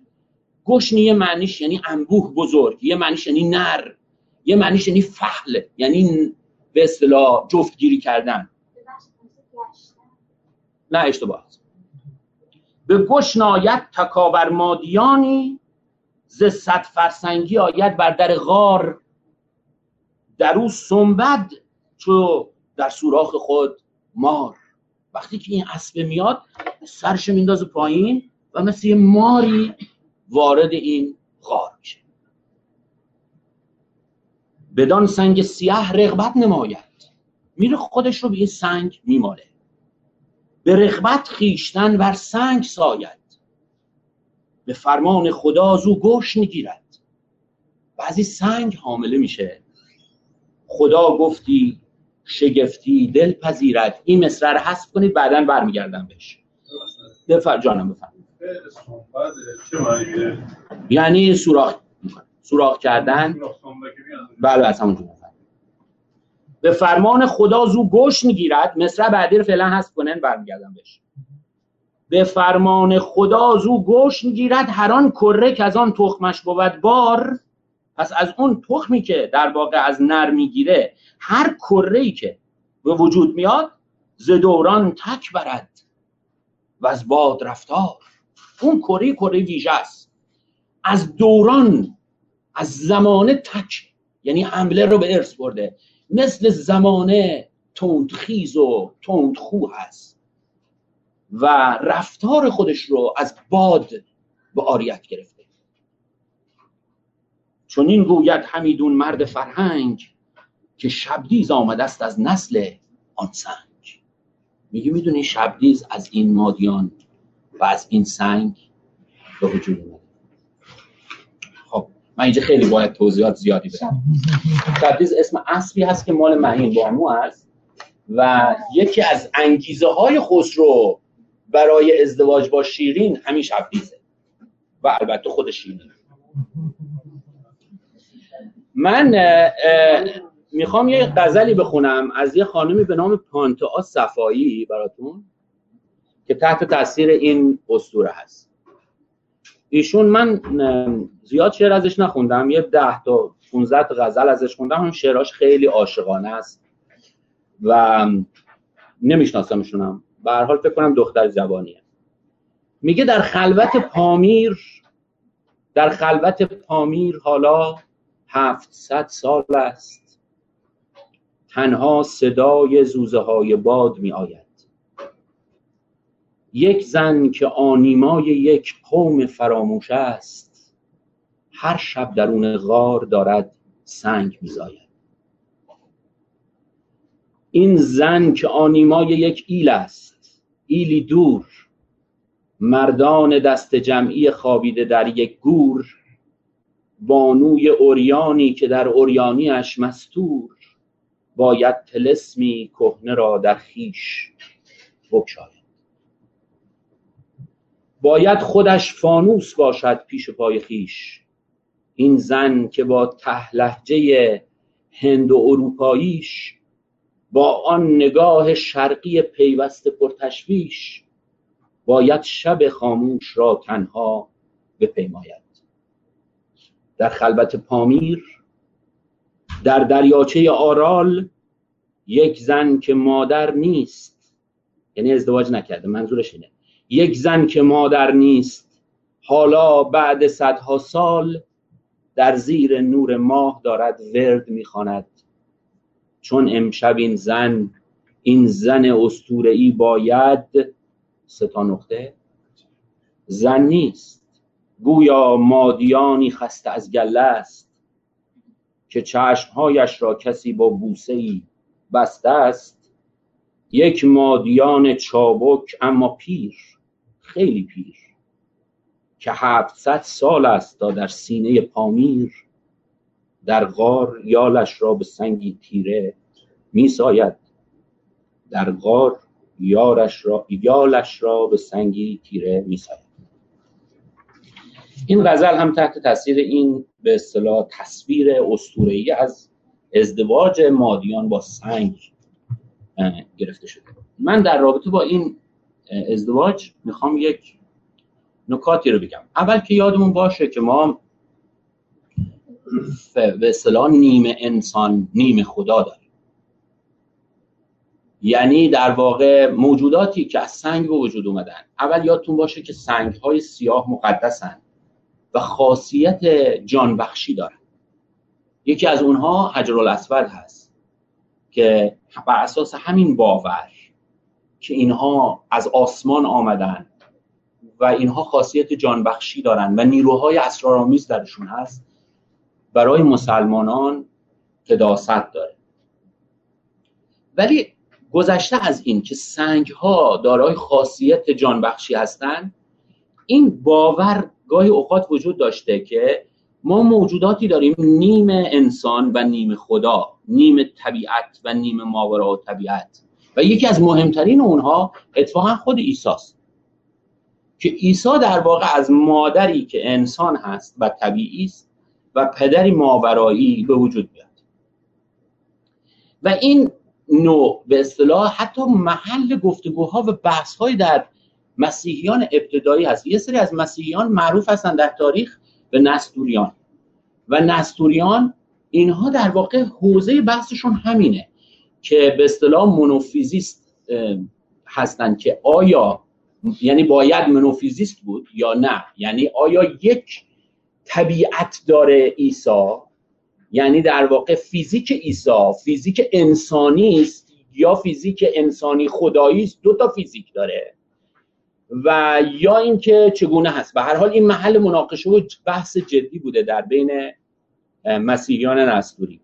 گشن یه معنیش یعنی انبوه بزرگ، یه معنیش یعنی نر، یه معنیش یعنی فحل، یعنی به اصطلاح جفتگیری کردن. نه اشتباه. به گشن آید تکاور مادیانی، ز صد فرسنگی آید بر در غار، در او سنبد چو در سوراخ خود مار. وقتی که این اسب میاد سرش میندازه پایین و مثل یه ماری وارد این غار میشه. بدان سنگ سیاه رغبت نماید، میره خودش رو به این سنگ میماله، به رغبت خیشتن بر سنگ ساید، به فرمان خدا زو گوش نگیرد. بعضی سنگ حامله میشه، خدا گفتی شگفتی دل پذیرد. این مصرع رو حذف کنید، بعداً برمیگردم بهش. جانم بفرم. چه معنی میده؟ یعنی سوراخ، سوراخ کردن. بله از همون جمله. به فرمان خدا زو گوش میگیرد. مصرع بعدی رو فعلا حذف کنن، برمیگردم بهش. به فرمان خدا زو گوش میگیرد، هر آن کره که از آن تخمش بود بار. پس از اون تخمی که در واقع از نر میگیره، هر کره‌ای که به وجود میاد ز دوران تک برد و از باد رفتار. اون کره ویژه است، از دوران، از زمانه تک، یعنی حمله رو به ارث برده، مثل زمانه تندخیز و تندخو هست و رفتار خودش رو از باد به عاریت گرفت. چون این گوید همیدون مرد فرهنگ، که شبدیز آمده است از نسل آن سنگ. میگه میدونی شبدیز از این مادیان و از این سنگ به وجود اومده. خب من اینجا خیلی باید توضیحات زیادی بدم. شبدیز اسم اسبی هست که مال مهین بانو است و یکی از انگیزه های خسرو برای ازدواج با شیرین همین شبدیزه و البته خود شیرین. من میخوام یه غزلی بخونم از یه خانمی به نام پانتوآ صفایی براتون که تحت تاثیر این اسطوره هست. ایشون، من زیاد شعر ازش نخوندم، یه 10 تا 15 غزل ازش خوندم. اون شعراش خیلی عاشقانه است و نمیشناسمشونم. به هر حال فکر کنم دختر جوانیه. میگه در خلوت پامیر حالا 700 سال است، تنها صدای زوزه های باد می آید. یک زن که آنیمای یک قوم فراموش است، هر شب درون غار دارد سنگ می زاید. این زن که آنیمای یک ایل است، ایلی دور، مردان دست جمعی خوابیده در یک گور، بانوی اوریانی که در اوریانیش مستور، باید طلسمی کهنه را در خیش بگشاید. باید خودش فانوس باشد پیش پای خیش. این زن که با ته لهجه هند و اروپاییش، با آن نگاه شرقی پیوسته پرتشویش، باید شب خاموش را تنها بپیماید. در خلوت پامیر، در دریاچه آرال، یک زن که مادر نیست، یعنی ازدواج نکرده، منظورش اینه، یک زن که مادر نیست، حالا بعد صدها سال در زیر نور ماه دارد ورد میخواند. چون امشب این زن اسطوره‌ای باید زن نیست، گویا مادیانی خسته از گله است که چشمهایش را کسی با بوسه‌ای بسته است. یک مادیان چابک اما پیر، خیلی پیر، که 700 سال است تا در سینه پامیر، در غار یالش را به سنگی تیره میساید. در غار یالش را به سنگی تیره میساید. این غزل هم تحت تاثیر این به اصطلاح تصویر اسطوره‌ای از ازدواج مادیان با سنگ گرفته شده. من در رابطه با این ازدواج میخوام یک نکاتی رو بگم. اول که یادمون باشه که ما به اصطلاح نیمه انسان نیمه خدا داریم، یعنی در واقع موجوداتی که از سنگ به وجود اومدن. اول یادتون باشه که سنگ‌های سیاه مقدسن و خاصیت جانبخشی دارن. یکی از اونها حجرالاسود هست که بر اساس همین باور که اینها از آسمان آمدن و اینها خاصیت جانبخشی دارن و نیروهای اسرارآمیز درشون هست، برای مسلمانان قداست داره. ولی گذشته از این که سنگ‌ها دارای خاصیت جانبخشی هستن، این باور گاهی اوقات وجود داشته که ما موجوداتی داریم نیمه انسان و نیمه خدا، نیمه طبیعت و نیمه ماورا و طبیعت. و یکی از مهمترین اونها اتفاقا خود عیسی است که عیسی در واقع از مادری که انسان هست و طبیعی است و پدری ماورایی به وجود میاد. و این نوع به اصطلاح حتی محل گفتگوها و بحث‌های در مسیحیان ابتدایی هست. یه سری از مسیحیان معروف هستن در تاریخ به نستوریان، و نستوریان اینها در واقع حوزه بحثشون همینه که به اصطلاح مونوفیزیست هستن که آیا، یعنی باید مونوفیزیست بود یا نه، یعنی آیا یک طبیعت داره عیسی، یعنی در واقع فیزیک عیسی فیزیک انسانی است یا فیزیک انسانی خدایی است، دو تا فیزیک داره، و یا اینکه چگونه هست. به هر حال این محل مناقشه و بحث جدی بوده در بین مسیحیان نستوری.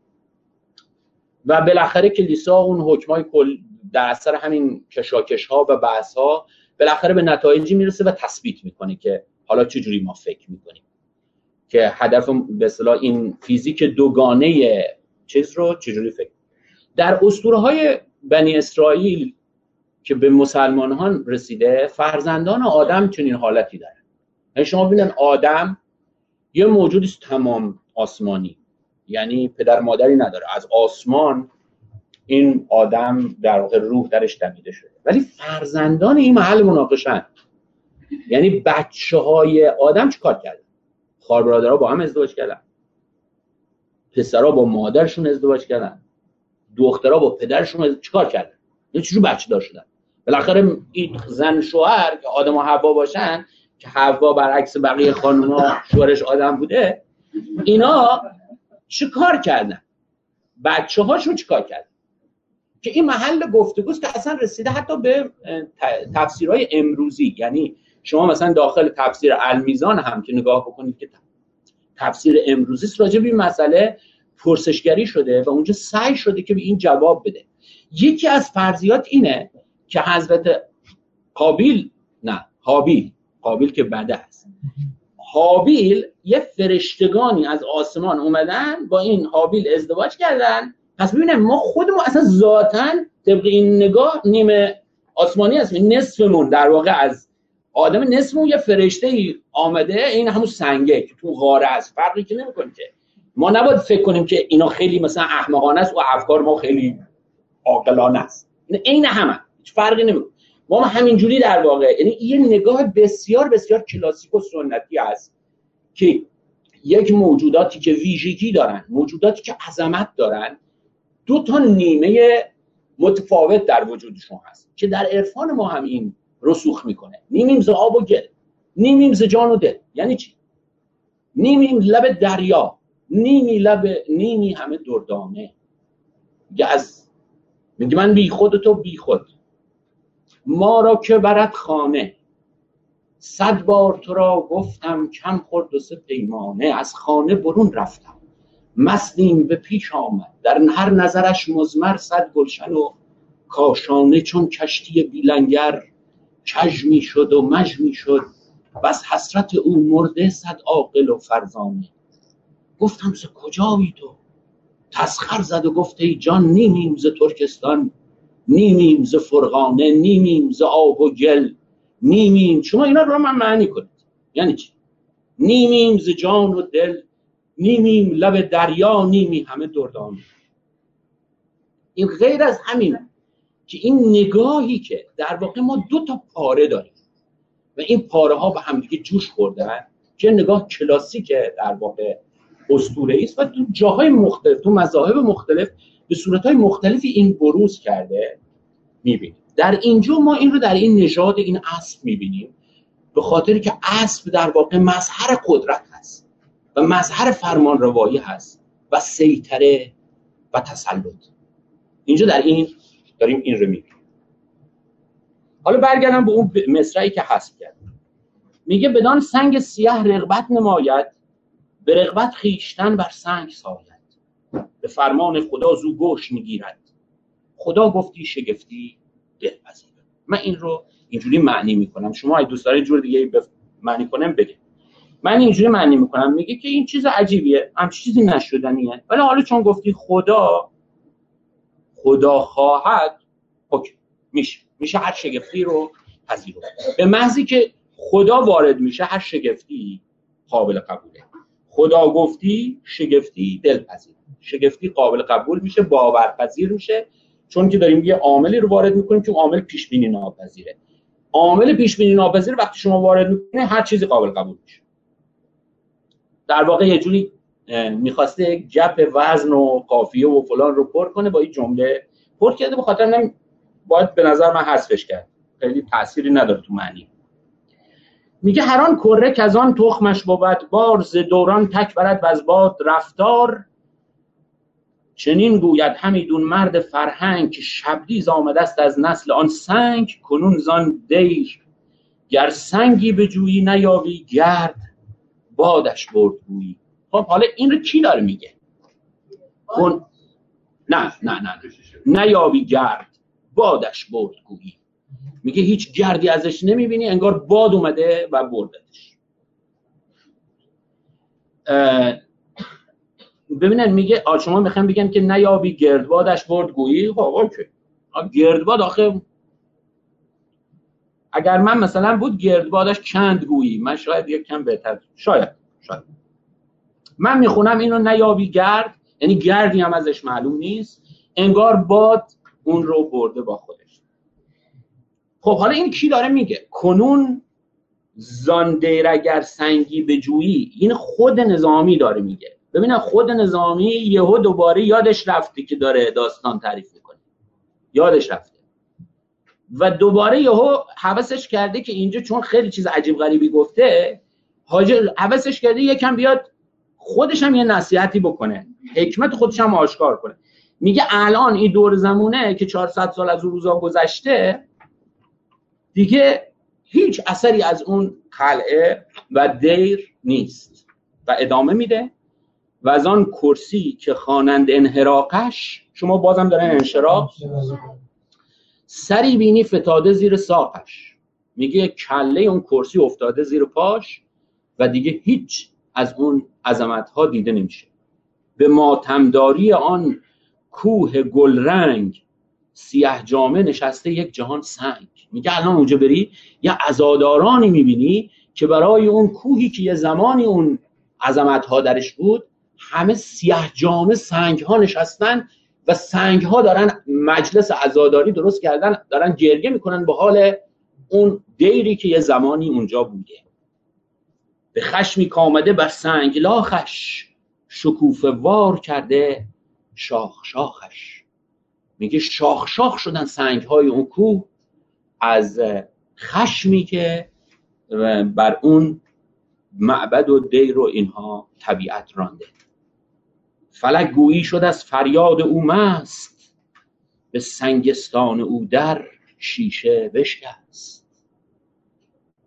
و بالاخره کلیسا اون حکمای کل در اثر همین کشاکش‌ها و بحث‌ها بالاخره به نتایجی میرسه و تثبیت میکنه که حالا چجوری ما فکر میکنیم که هدف به اصطلاح این فیزیک دوگانه چیز رو چجوری فکر. در اسطوره‌های بنی اسرائیل که به مسلمانان رسیده، فرزندان آدم چنین حالتی دارن. یعنی شما ببینن آدم یه موجودی تمام آسمانی، یعنی پدر مادری نداره، از آسمان این آدم در واقع روح درش دمیده شده. ولی فرزندان این محل مناقشه‌اند، یعنی بچه‌های آدم چیکار کردن؟ خواهر برادرها با هم ازدواج کردن، پسرها با مادرشون ازدواج کردن، دخترها با پدرشون چیکار کردن؟ یه چجور بچه دار شدن. بالاخره این زن شوهر که آدم و حوا باشن، که حوا برعکس بقیه خانوما شوهرش آدم بوده، اینا چه کار کردن؟ بچه هاشون چه کار کردن؟ که این محل گفتگوست که اصلا رسیده حتی به تفسیرهای امروزی. یعنی شما مثلا داخل تفسیر المیزان هم که نگاه بکنید که تفسیر امروزیست، راجع به این مسئله پرسشگری شده و اونجا سعی شده که به این جواب بده. یکی از فرضیات اینه که حضرت هابیل که بده است، هابیل یه فرشتگانی از آسمان اومدن با این هابیل ازدواج کردن پس ببینید ما خودمون اصلا ذاتاً طبق این نگاه نیمه آسمانی هستیم، نصفمون در واقع از آدم، نصفمون یه فرشته‌ای آمده، این همون سنگه که تو غاره است، فرقی که نمی‌کنه که ما نباید فکر کنیم که اینا خیلی مثلا احمقانه است و افکار ما خیلی عاقلانه است، این همه هیچ فرقی نمی‌کنه. ما همینجوری در واقع، یعنی یه نگاه بسیار بسیار کلاسیک و سنتی است که یک موجوداتی که ویژگی دارن، موجوداتی که عظمت دارن، دو تا نیمه متفاوت در وجودشون هست که در عرفان ما هم این رسوخ میکنه. نیمیم ز آب و گل، نیمیم ز جان و دل. یعنی چی؟ نیمیم لب دریا، نیمی همه دردانه. میگه من بی خود تو بی خود، ما را که برد خانه، 100 بار تو را گفتم کم خورد و 3 پیمانه. از خانه برون رفتم، مستیم به پیش آمد، در هر نظرش مزمر 100 گلشن و کاشانه. چون کشتی بیلنگر کج می شد و مج می شد، و از حسرت او مرده 100 عاقل و فرزانه. گفتم ز کجایی تو؟ تسخر زد و گفت ای جان، نیمیم ز ترکستان، نیمیم ز فرغانه، نیمیم ز آب و گل، نیمیم. شما اینا رو من معنی کنید یعنی چی؟ نیمیم ز جان و دل، نیمیم لب دریا، نیمی همه دردانه. این غیر از همینه که این نگاهی که در واقع ما 2 تا پاره داریم و این پاره ها به همدیگه جوش خوردن، که نگاه کلاسیکه در واقع اسطوره‌ای است و تو جاهای مختلف، تو مذاهب مختلف به صورت‌های مختلفی این بروز کرده می‌بینیم. در اینجا ما این رو در این نژاد این اسب می‌بینیم، به خاطر که اسب در واقع مظهر قدرت هست و مظهر فرمانروایی هست و سیطره و تسلط. اینجا در این داریم این رو می‌بینیم. حالا برگردم به اون مصرعی که حذف کردم. میگه بدان سنگ سیاه رغبت نماید، به رغبت خیشتن بر سنگ ساید. به فرمان خدا زو گوش میگیرد، خدا گفتی شگفتی دلپذیره. من این رو اینجوری معنی میکنم، شما اگه دوست دارید جور دیگه معنی کنم بگید. من اینجوری معنی میکنم، میگه که این چیز عجیبیه، همچین چیزی نشدنیه، ولی حالا چون گفتی خدا خواهد، اوکی، میشه هر شگفتی رو پذیرفت. به محضی که خدا وارد میشه، هر شگفتی قابل قبوله. خدا گفتی شگفتی دلپذیر، شگفتی قابل قبول میشه، باورپذیر میشه، چون که داریم یه عاملی رو وارد میکنیم که عامل پیش بینی ناپذیره. عامل پیش بینی ناپذیر وقتی شما وارد میکنه، هر چیزی قابل قبول میشه. در واقع یه جوری میخواسته گپ وزن و قافیه و فلان رو پر کنه، با این جمله پر کرده، به خاطر همین باید به نظر من حذفش کرد، خیلی تأثیری نداره تو معنی. میگه هر آن کره که از آن تخمش بود بار، ز دوران تک برد و از باد رفتار. چنین گوید همیدون مرد فرهنگ، که شبدیز آمده است از نسل آن سنگ. کنون زان دیر گر سنگی به جویی، نیاوی گرد بادش برد گویی. خب حالا این رو کی داره میگه؟ نه نیاوی گرد بادش برد گویی. میگه هیچ گردی ازش نمیبینی، انگار باد اومده و بردتش. ببینن میگه شما میخوام بگم که نیابی گردبادش برد گویی. خب اوکی، گردباد آخه اگر من مثلا بود گردبادش کند گویی، من شاید یک کم بهتر، شاید من میخونم اینو نیابی گرد، یعنی گردی هم ازش معلوم نیست، انگار باد اون رو برده با خودش. خب حالا این کی داره میگه؟ کنون زاندیر اگر سنگی به جویی، این خود نظامی داره میگه. ببینن خود نظامی یهو دوباره یادش رفته که داره داستان تعریف میکنه، یادش رفته و دوباره یهو حواسش کرده که اینجا چون خیلی چیز عجیب غریبی گفته، حواسش کرده یکم بیاد خودش هم یه نصیحتی بکنه، حکمت خودش هم آشکار کنه. میگه الان این دور زمونه که 400 سال از اون روزا گذشته، دیگه هیچ اثری از اون قلعه و دیر نیست. و ادامه میده و از آن کرسی که خوانند انحراقش، شما بازم دارن انحراق، سری بینی فتاده زیر ساقش. میگه کله اون کرسی افتاده زیر پاش و دیگه هیچ از اون عظمت‌ها دیده نمیشه. به ماتمداری آن کوه گلرنگ سیاه جامه نشسته یک جهان سنگ. میگه الان اونجا بری یه عزادارانی میبینی که برای اون کوهی که یه زمانی اون عظمت‌ها درش بود همه سیاه جامه سنگ‌ها نشستن و سنگ‌ها دارن مجلس عزاداری درست کردن، دارن گریه میکنن به حال اون دیری که یه زمانی اونجا بوده. به خشمی کامده بر سنگ لاخش، شکوفه وار کرده شاخ شاخش. میگه شاخ شاخ شدن سنگ‌های اون کوه از خشمی که بر اون معبد و دیر و اینها طبیعت رانده. فلک گویی شد از فریاد او مست، به سنگستان او در شیشه بشکست.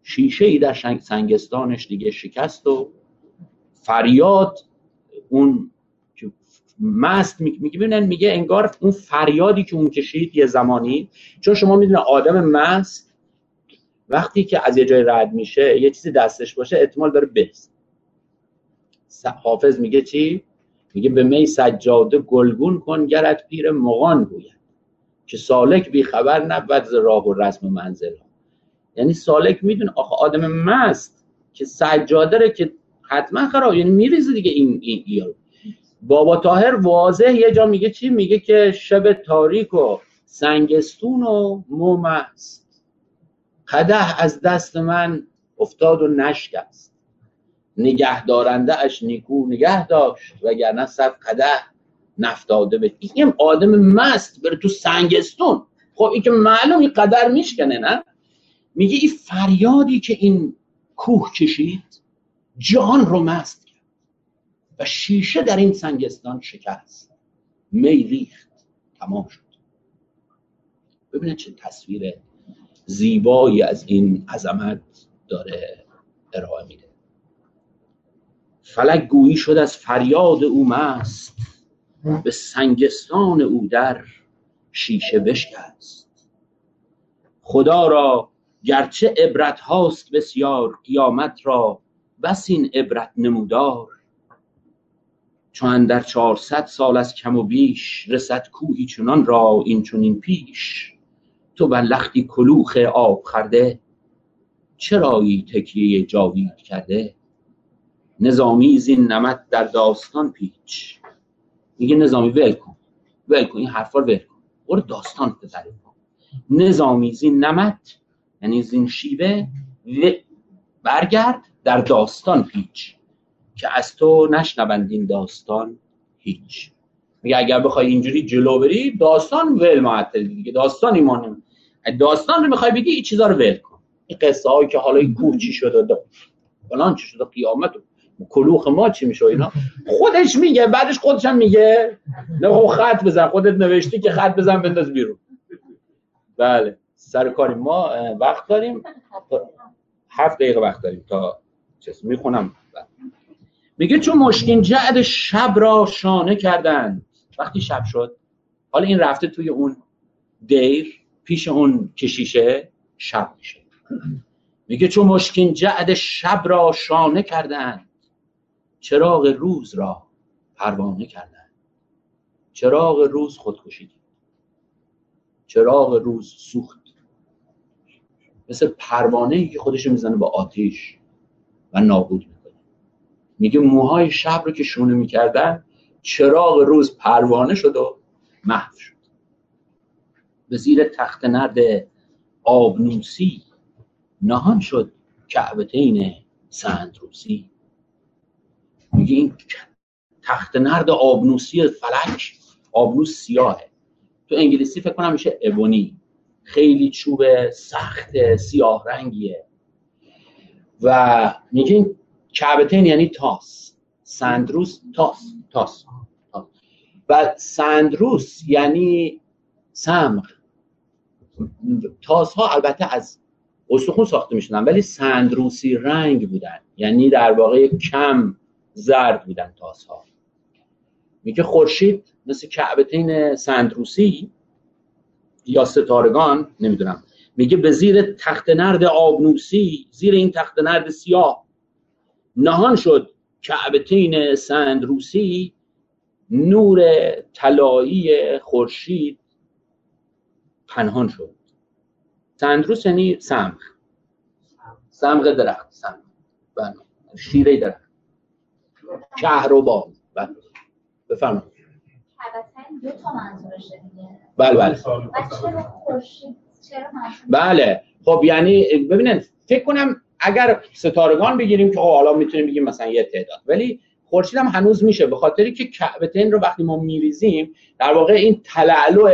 شیشه ای در سنگستانش دیگه شکست و فریاد اون که مست میگه، ببینن میگه انگار اون فریادی که اون کشید یه زمانی، چون شما میدونن آدم مست وقتی که از یه جای رد میشه یه چیزی دستش باشه احتمال داره بس. حافظ میگه چی؟ میگه به می سجاده گلگون کن گرت پیر مغان گوید، که سالک بی خبر نبود ز راه و رسم منزل. یعنی سالک میدونه آخه آدم مست که سجاده رو که حتما خراب، یعنی میریزه دیگه. این بابا طاهر واضح یه جا میگه چی؟ میگه که شب تاریک و سنگستون و مومست، قدح از دست من افتاد و نشکست. نگه دارنده اش نیکو نگه داشت، وگرنه صد قدح نفتاده به. این آدم مست بره تو سنگستون، خب این که معلوم این قدر میشکنه، نه؟ میگه این فریادی که این کوه کشید جان رو مست کرد و شیشه در این سنگستان شکست، می ریخت تمام شد. ببینید چه تصویره زیبایی از این عظمت داره ارائه میده. فلک گویی شد از فریاد او مست، به سنگستان او در شیشه بشکست. خدا را گرچه عبرت هاست بسیار، قیامت را بس این عبرت نمودار. چون در 400 سال از کم و بیش، رسد کوهی چنان را این چنین پیش. تو بر لختی کلوخ آب خرده، چرایی تکیه جاوید کرده. نظامی زین نمط در داستان پیچ. میگه نظامی ول کن این حرفا رو ول کن، برو داستان تعریف کن. نظامی زین نمط یعنی زین شیوه، برگرد در داستان پیچ که از تو نشنوند این داستان هیچ. میگه اگر بخوای اینجوری جلو بری داستان ول معطل دیگه، داستان ایمانه. داستان رو میخوای بگی این چیزا رو ول کن، این قصه هایی که حالا این کوه چی شد و فلان چی شد و قیامت و کلوخ ما چی میشه اینا، خودش میگه. بعدش خودش هم میگه نه خط بزن، خودت نوشتی که خط بزن بنداز بیرون. بله سر کاری ما وقت داریم، 7 دقیقه وقت داریم تا چیز میخونم. میگه چون مشکین جعد شب را شانه کردند. وقتی شب شد، حالا این رفته توی اون دیر پیش اون کشیشه شب میشه. میگه چون مشکین جعد شب را شانه کردند، چراغ روز را پروانه کردند. چراغ روز خودکشی کرد، چراغ روز سوخت، مثل پروانه‌ای که خودش میزنه با آتش و نابود میکنه. میگه موهای شب رو که شونه میکردن، چراغ روز پروانه شد و محو شد. به زیر تخت نرد آبنوسی، نهان شد کعبتین سندروسی. میگه این تخت نرد آبنوسی فلک، آبنوس سیاهه، تو انگلیسی فکر کنم میشه ابونی، خیلی چوب سخت سیاه رنگیه. و میگه این کعبتین یعنی تاس، سندروس تاس. و سندروس یعنی سمغ. تاس ها البته از استخون ساخته میشدن ولی سندروسی رنگ بودن، یعنی در واقع کم زرد بودن تاس ها. میگه خورشید مثل کعبتین سندروسی یا ستارگان، نمیدونم، میگه به زیر تخت نرد آبنوسی، زیر این تخت نرد سیاه، نهان شد کعبتین سندروسی. نور طلایی خورشید پنهان شد. تندروس یعنی سمغ، سمغ درخت، سمغ شیره درخت، کهربا. بفرمایید. حتما دو تا منظورشه دیگه. بله بله. چرا خورشید؟ چرا منظور؟ بله. خب یعنی ببینید فکر کنم اگر ستارگان بگیریم که حالا میتونیم بگیم مثلا یه تعداد، ولی خورشید هم هنوز میشه، به خاطری که کعبتین رو وقتی ما میریزیم در واقع این تلالو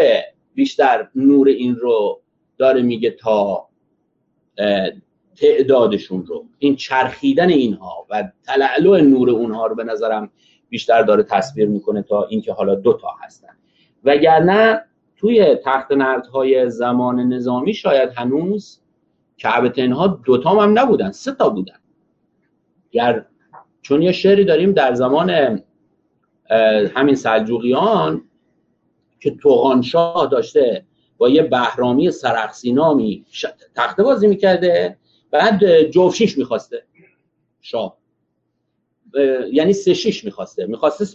بیشتر نور این رو داره میگه تا تعدادشون رو، این چرخیدن اینها و تلالو نور اونها رو به نظرم بیشتر داره تصویر میکنه تا اینکه حالا دوتا هستن. وگرنه توی تخت نردهای زمان نظامی شاید هنوز کعبتین ها دوتا هم نبودن، سه تا بودن. چون یه شعری داریم در زمان همین سلجوقیان که تغانشاه داشته با یه بهرامی سرخسی نامی تخته بازی میکرده، بعد جوفشیش میخواسته شاه، یعنی 3-6 میخواسته،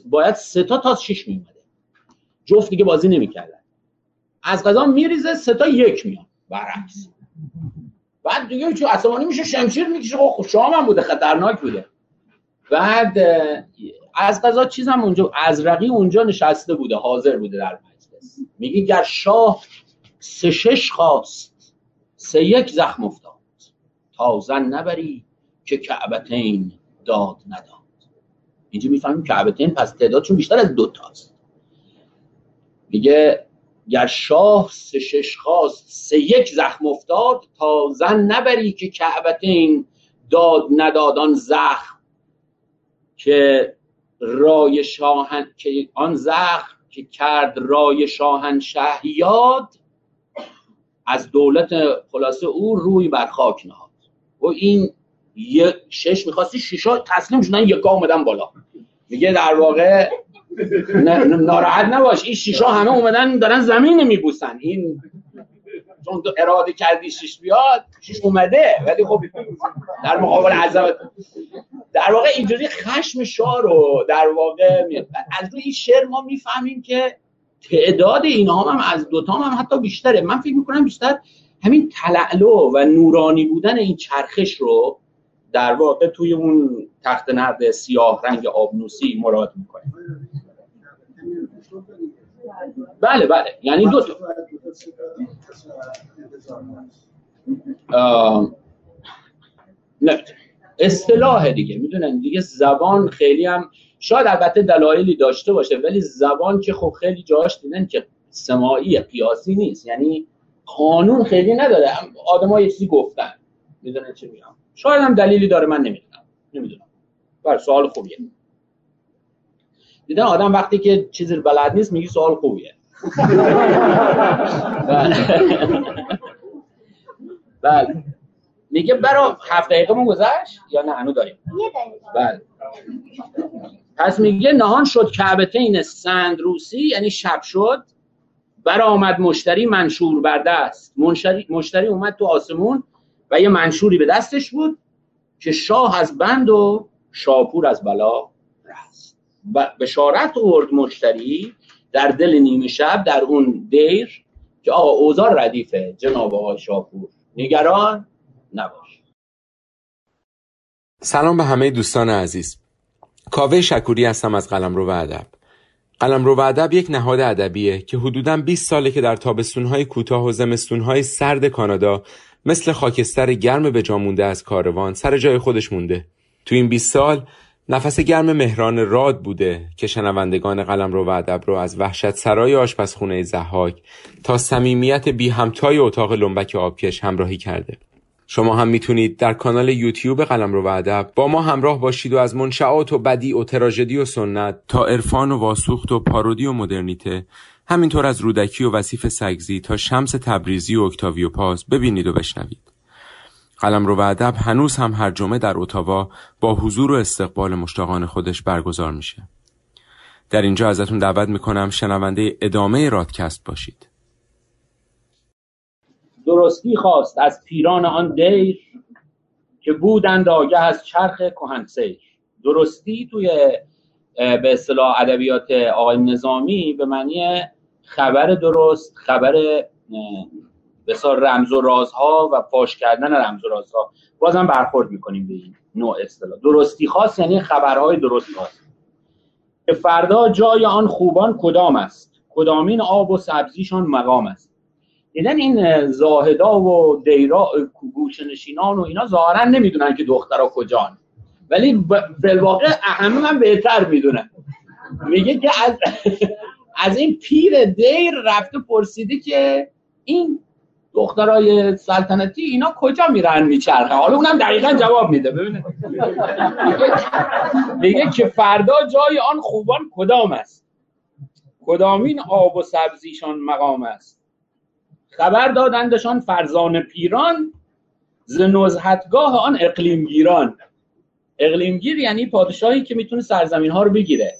باید 3 تا 6 میومده، جفت دیگه بازی نمیکردن. از قضا میریزه 3 تا 1 میان برعکس، بعد دیگه چون عصبانی میشه شمشیر میکشه. شام هم بوده، خطرناک بوده. بعد از قضا چیز هم اونجا ازرقی اونجا نشسته بوده، حاضر بوده در مجلس، میگه گر شاه 3-6 خواست 3-1 زخم افتاد، تازن نبری که کعبتین داد نداد. اینجا میفهمیم کعبتین پس تعدادشون بیشتر از 2 تاست. میگه گر شاه 3-6 خواست 3-1 زخم افتاد، تازن نبری که کعبتین داد نداد آن زخم که رای شاهن، که آن زخم که کرد رای شاهنشه یاد، از دولت خلاصه او روی بر خاک نهاد. و این 6 میخواستی، 6 تسلیم شدن، 1 اومدن بالا. میگه در واقع ناراحت نباش، این 6 همه اومدن دارن زمین میبوسن، این چون تو اراده کردی 6 بیاد، 6 اومده، ولی خب در مقابل عظمت در واقع اینجوری خشم شاه رو در واقع میاد. از روی این شعر ما میفهمیم که تعداد اینا هم از 2 تا هم حتی بیشتره. من فکر میکنم بیشتر همین تلعلو و نورانی بودن این چرخش رو در واقع توی اون تخت نرد سیاه رنگ آبنوسی مراد میکنه. بله بله، یعنی 2 تا. نفت اصطلاح دیگه، میدونن دیگه زبان خیلی هم شاید البته دلایلی داشته باشه، ولی زبان که خب خیلی جاش دیدن که سماعی قیاسی نیست، یعنی قانون خیلی نداره، آدم‌ها یه چیزی گفتن، میدونن چه میگم، شاید هم دلیلی داره، من نمیدونم. بله سوال خوبیه. دیدن آدم وقتی که چیزی بلد نیست میگه سوال خوبیه. بله میگه برا 7 دقیقه مون گذشت یا نه هنوز داریم؟ یه دقیقه. بله. پس میگه نهان شد کعبتین سندروسی، یعنی شب شد، برآمد مشتری منشور بر دست. مشتری اومد تو آسمون و یه منشوری به دستش بود که شاه از بند و شاپور از بلا رست. بشارت آورد مشتری در دل نیمه شب در اون دیر که آقا اوزار ردیفه جناب آقای شاپور، نگران نباش. سلام به همه دوستان عزیز. کاوه شکوری هستم از قلمروِ ادب. قلمروِ ادب یک نهاد ادبیه که حدوداً 20 ساله که در تابستون‌های کوتاه و زمستون‌های سرد کانادا مثل خاکستر گرم به جا مونده از کاروان سر جای خودش مونده. تو این 20 سال نفس گرم مهران راد بوده که شنوندگان قلمرو ادب رو از وحشت سرای آشپزخونه ضحاک تا صمیمیت بی همتای اتاق لنبک آبکش همراهی کرده. شما هم میتونید در کانال یوتیوب قلمرو ادب با ما همراه باشید و از منشعات و بدیع و تراژدی و سنت تا عرفان و واسوخت و پارودی و مدرنیته، همینطور از رودکی و وصیف سگزی تا شمس تبریزی و اکتاویو پاز ببینید و بشنوید. قلمرو ادب هنوز هم هر جمعه در اتاوا با حضور و استقبال مشتاقان خودش برگزار میشه. در اینجا ازتون دعوت میکنم شنونده ادامه رادکست باشید. درستی خواست از پیران آن دیر که بودند آگه از چرخ کهن سیر. درستی توی به اصطلاح ادبیات آقای نظامی به معنی خبر درست، خبر بسیار رمز و رازها و فاش کردن رمز و رازها. بازم برخورد میکنیم به این نوع اصطلاح درستی خاص، یعنی خبرهای درست خاص. که فردا جای آن خوبان کدام است، کدامین آب و سبزیشان مقام است. دیدن این زاهدا و دیرا گوشنشینان و اینا ظاهرا نمیدونن که دخترها کجان، ولی بالواقع همه من بهتر میدونن. میگه که از این پیر دیر رفته پرسیده که این دخترای سلطنتی اینا کجا میرن میچرخه. حالا اونم دقیقاً جواب میده. ببینید میگه که فردا جای آن خوبان کدام است، کدامین آب و سبزیشان مقام است. خبر دادندشان فرزان پیران ز نزهتگاه آن اقلیمگیران. اقلیمگیر یعنی پادشاهی که میتونه سرزمین ها رو بگیره،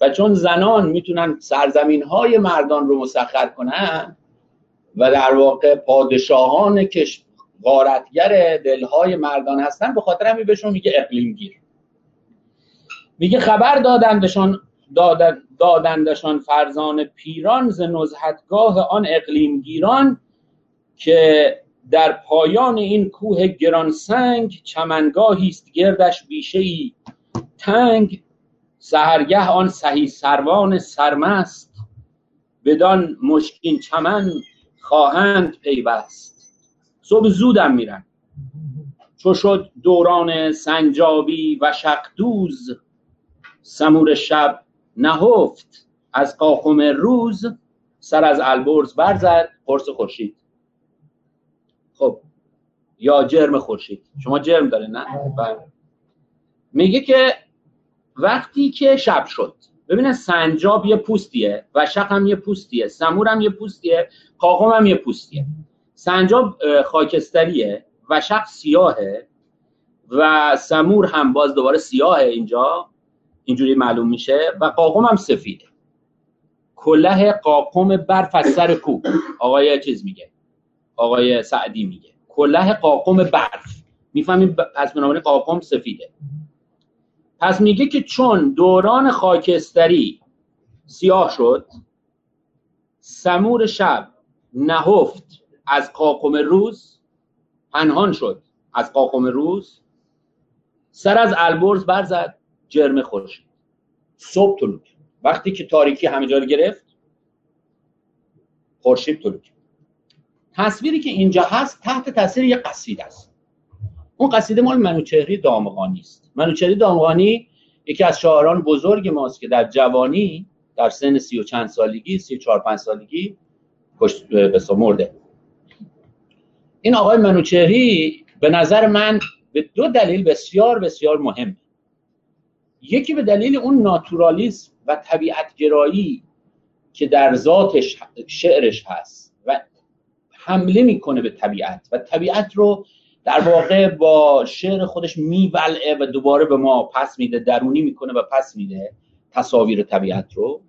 و چون زنان میتونن سرزمین های مردان رو مسخر کنن و در واقع پادشاهان که غارتگر دلهای مردان هستن، به خاطر همین بهشون میگه اقلیمگیر. میگه خبر دادندشان فرزان پیران ز نزهتگاه آن اقلیمگیران، که در پایان این کوه گرانسنگ چمنگاهی است گردش بیشه‌ای تنگ. سحرگه آن سهی سروان سرمست بدان مشکین چمن خواهند پیوست. صبح زودم میرن چو شد دوران سنجابی و شقدوز سمور شب نهفت از قاقم روز سر از البرز برزد قرص خورشید. خب یا جرم خورشید، شما جرم داره نه؟ میگه که وقتی که شب شد، ببینه سنجاب یه پوستیه، وشق هم یه پوستیه، سمور هم یه پوستیه، قاقم هم یه پوستیه. سنجاب خاکستریه، وشق سیاهه و سمور هم باز دوباره سیاهه، اینجا اینجوری معلوم میشه، و قاقم هم سفیده. کله قاقم برف از سر کوه، آقای چیز میگه، آقای سعدی میگه کله قاقم برف، میفهمیم پس بنابراین قاقم سفیده. پس میگه که چون دوران خاکستری سیاه شد، سمور شب نهفت از قاقم روز، پنهان شد از قاقم روز، سر از البرز برزد جرم خورشید. صبح طلوع، وقتی که تاریکی همه جا رو گرفت خورشید طلوع. تصویری که اینجا هست تحت تاثیر یک قصیده است. اون قصیده مال منوچهری دامغانی است. منوچهری دامغانی یکی از شاعران بزرگ ماست که در جوانی، در سن 30 و چند سالگی، 34-35 سالگی مرده. این آقای منوچهری به نظر من به دو دلیل بسیار بسیار مهمه. یکی به دلیل اون ناتورالیسم و طبیعتگرایی که در ذاتش شعرش هست و حمله میکنه به طبیعت و طبیعت رو در واقع با شعر خودش میبلعه و دوباره به ما پس میده، درونی میکنه و پس میده تصاویر طبیعت رو.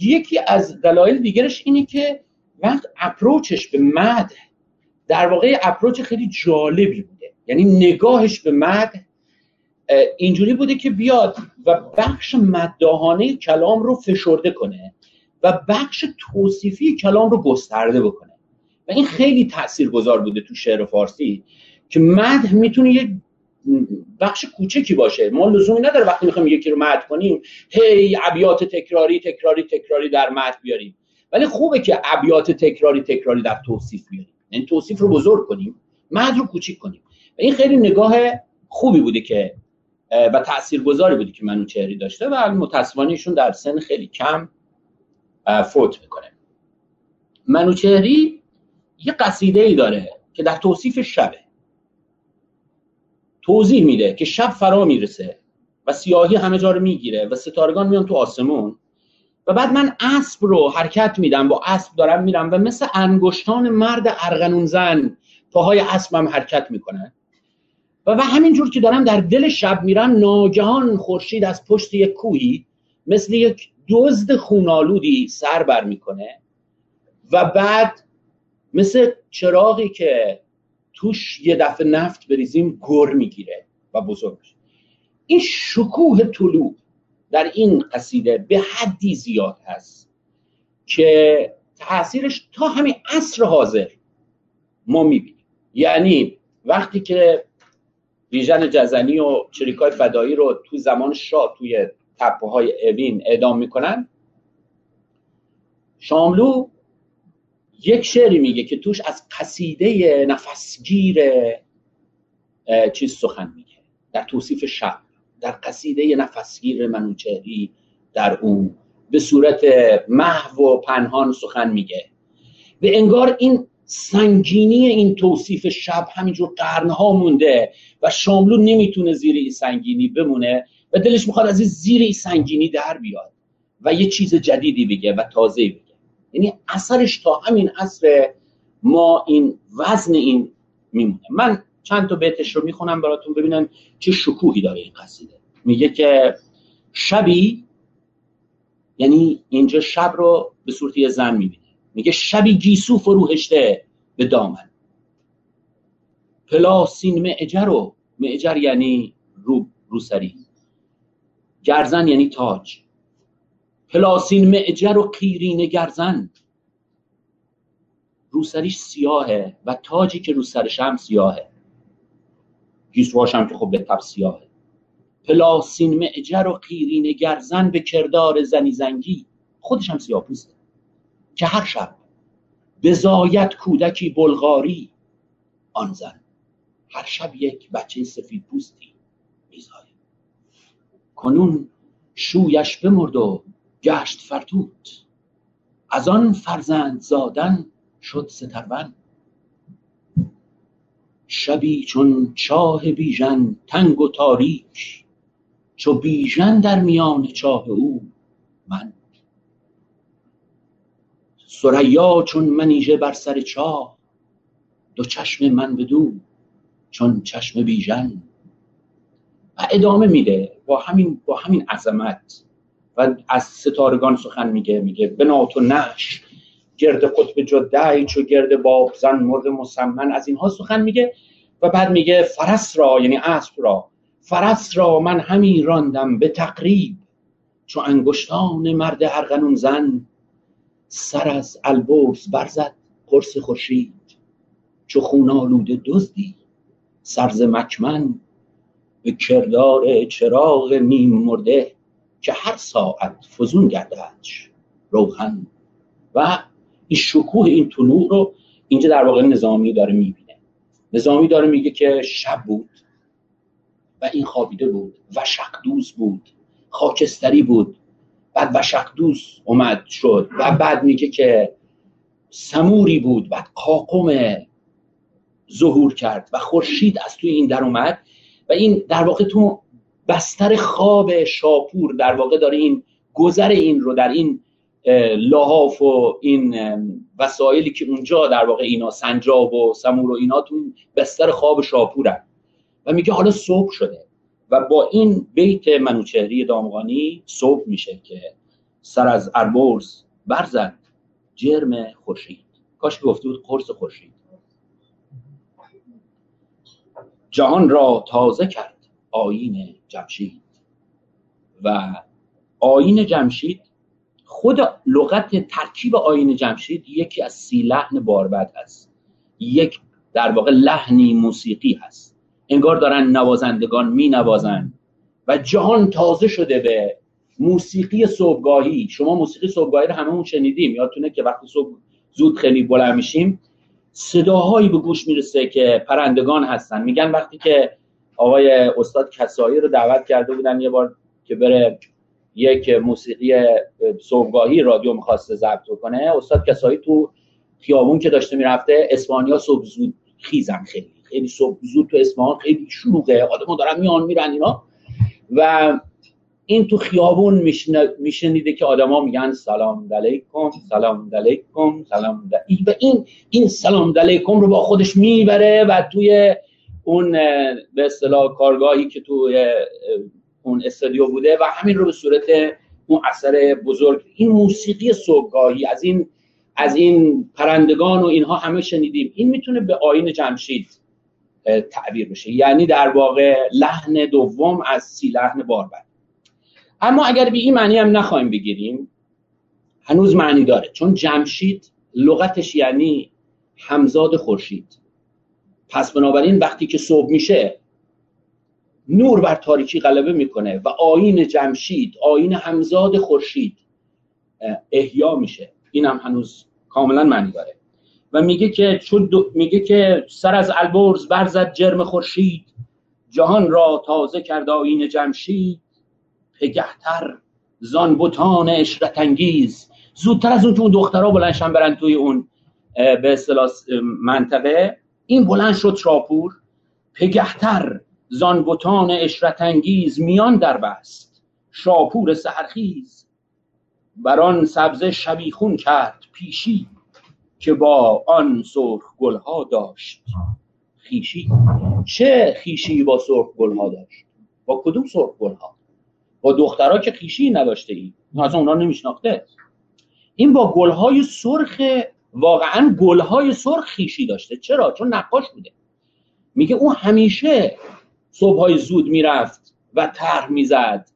یکی از دلایل دیگرش اینه که وقت اپروچش به مدح در واقع اپروچ خیلی جالبی بوده، یعنی نگاهش به مدح اینجوری بوده که بیاد و بخش مداحانه کلام رو فشرده کنه و بخش توصیفی کلام رو گسترده بکنه، و این خیلی تاثیرگذار بوده تو شعر فارسی که مدح میتونه یه بخش کوچکی باشه. ما لزومی نداره وقتی میخوایم یکی رو مدح کنیم هی ابیات تکراری تکراری تکراری در مدح بیاریم، ولی خوبه که ابیات تکراری تکراری در توصیف بیاریم، یعنی توصیف رو بزرگ کنیم، مدح رو کوچیک کنیم. و این خیلی نگاه خوبی بوده که و تاثیرگذاری بودی که منوچهری داشته، و متاسفانه ایشون در سن خیلی کم فوت میکنه. منوچهری یه قصیده ای داره که در توصیف شبه توضیح میده که شب فرا میرسه و سیاهی همه جا رو میگیره و ستارگان میان تو آسمون، و بعد من اسب رو حرکت میدم، با اسب دارم میرم و مثل انگشتان مرد ارغنون زن پاهای اسبم حرکت میکنه، و همینجور که دارم در دل شب میرم ناگهان خورشید از پشت یک کوهی مثل یک دزد خونالودی سر بر میکنه، و بعد مثل چراغی که توش یه دفعه نفت بریزیم گر میگیره و بزرگ میشه. این شکوه طلوع در این قصیده به حدی زیاد هست که تاثیرش تا همین عصر حاضر ما میبینیم. یعنی وقتی که بیژن جزنی و چریکای فدایی رو تو زمان شاه توی تپه‌های اوین اعدام میکنن، شاملو یک شعری میگه که توش از قصیده نفسگیر چیز سخن میگه در توصیف شب، در قصیده نفسگیر منوچهری در اون به صورت محو و پنهان سخن میگه. به انگار این سنگینی این توصیف شب همینجور قرنها مونده و شاملو نمیتونه زیر این سنگینی بمونه و دلش میخواد از این زیر این سنگینی در بیاد و یه چیز جدیدی بگه و تازه بگه. یعنی اثرش تا همین اثر ما این وزن این میمونه. من چند تا بیتش رو میخونم براتون ببینن چه شکوهی داره این قصیده. میگه که شبی، یعنی اینجا شب رو به صورت یه زن میبینه، میگه شبی گیسو فروهشته به دامن پلاسین معجر و معجر یعنی روسری، گرزن یعنی تاج، پلاسین معجر و قیرین گرزن، روسریش سیاهه و تاجی که روسرش هم سیاهه، گیسواش هم که خب به طب سیاهه، پلاسین معجر و قیرین گرزن به کردار زنی زنگی، خودش هم سیاه پوسته، که هر شب بزاید کودکی بلغاری آن زن، هر شب یک بچه سفید پوستی میزاید، کنون شویش بمرد و گشت فرتوت، از آن فرزند زادن شد سترون، شبی چون چاه بیژن تنگ و تاریک، چو بیژن در میان چاه او من، ثریا چون منیژه بر سر چاه، دو چشم من بدو چون چشم بیژن. و ادامه میده با همین عظمت و از ستارگان سخن میگه. میگه بنات و نعش گرد قطب جدعی چو گرد باب زن مرد مسمن، از اینها سخن میگه و بعد میگه فرس را، یعنی اسب را، فرس را من همی راندم به تقریب، چو انگشتان مرد ارغنون زن، سر از البرز برزد قرص خورشید، چو خون آلوده دزدی سرز مکمن، به کردار چراغ نیم مرده، که هر ساعت فزون گردهش روغن. و این شکوه این طلوع رو اینجا در واقع نظامی داره میبینه. نظامی داره میگه که شب بود و این خوابیده بود، وشقدوز بود، خاکستری بود، بعد وشقدوز اومد شد و بعد میگه که سموری بود، بعد قاقم ظهور کرد و خورشید از توی این در اومد. و این در واقع تو بستر خواب شاپور در واقع داره این گذر این رو در این لحاف و این وسایلی که اونجا در واقع اینا سنجاب و سمور و اینا تو بستر خواب شاپورن. و میگه حالا صبح شده و با این بیت منوچهری دامغانی صبح میشه که سر از البرز برزد جرم خورشید، کاش گفته بود قرص خورشید، جهان را تازه کرد آیین جمشید. و آیین جمشید، خود لغت ترکیب آیین جمشید یکی از 30 لحن باربد هست، یک در واقع لحنی موسیقی هست، انگار دارن نوازندگان می نوازن و جهان تازه شده به موسیقی صبحگاهی. شما موسیقی صبحگاهی رو هممون شنیدیم، یادتونه که وقتی صبح زود خیلی بلند میشیم صداهایی به گوش میرسه که پرندگان هستن. میگن وقتی که آقای استاد کسایی رو دعوت کرده بودن یه بار که بره یک موسیقی صبحگاهی رادیو می‌خواسته ضبط کنه، استاد کسایی تو خیابون که داشته میرفته، اسپانیا صبح زود خیزن، خیلی خیلی صبح زود تو اصفهان خیلی شلوغه، آدم‌ها دارن میان میرن اینا، و این تو خیابون میشنیده که آدم‌ها میگن سلام علیکم سلام علیکم سلام علیکم، و این سلام علیکم رو با خودش میبره و توی اون به اصطلاح کارگاهی که تو اون استودیو بوده و همین رو به صورت اون اثر بزرگ این موسیقی صبحگاهی از این پرندگان و اینها همه شنیدیم. این میتونه به آیین جمشید تعبیر بشه، یعنی در واقع لحن دوم از 30 لحن باربد. اما اگر به این معنی هم نخواهیم بگیریم هنوز معنی داره، چون جمشید لغتش یعنی همزاد خورشید. پس بنابراین وقتی که صبح میشه نور بر تاریکی غلبه میکنه و آیین جمشید، آیین همزاد خورشید احیا میشه. این هم هنوز کاملا معنی داره. و میگه که سر از البرز برزد جرم خورشید، جهان را تازه کرد آیین جمشید. پگهتر زان بتان عشرت انگیز، زودتر از اون که اون دخترها بلندشن برن توی اون به اصطلاح منطقه، این بلند شد شاپور. پگهتر زان بتان عشرت انگیز، میان در بست شاپور سحرخیز. بران سبزه شبیخون کرد پیشی، که با آن سرخ گلها داشت خیشی. چه خیشی با سرخ گلها داشت؟ با کدوم سرخ گلها؟ با دخترها که خیشی نداشته، این اصلا اونا نمیشناخته. این با گلهای سرخ، واقعا گلهای سرخ خیشی داشته. چرا؟ چون نقاش بوده. میگه اون همیشه صبحای زود میرفت و طرح میزد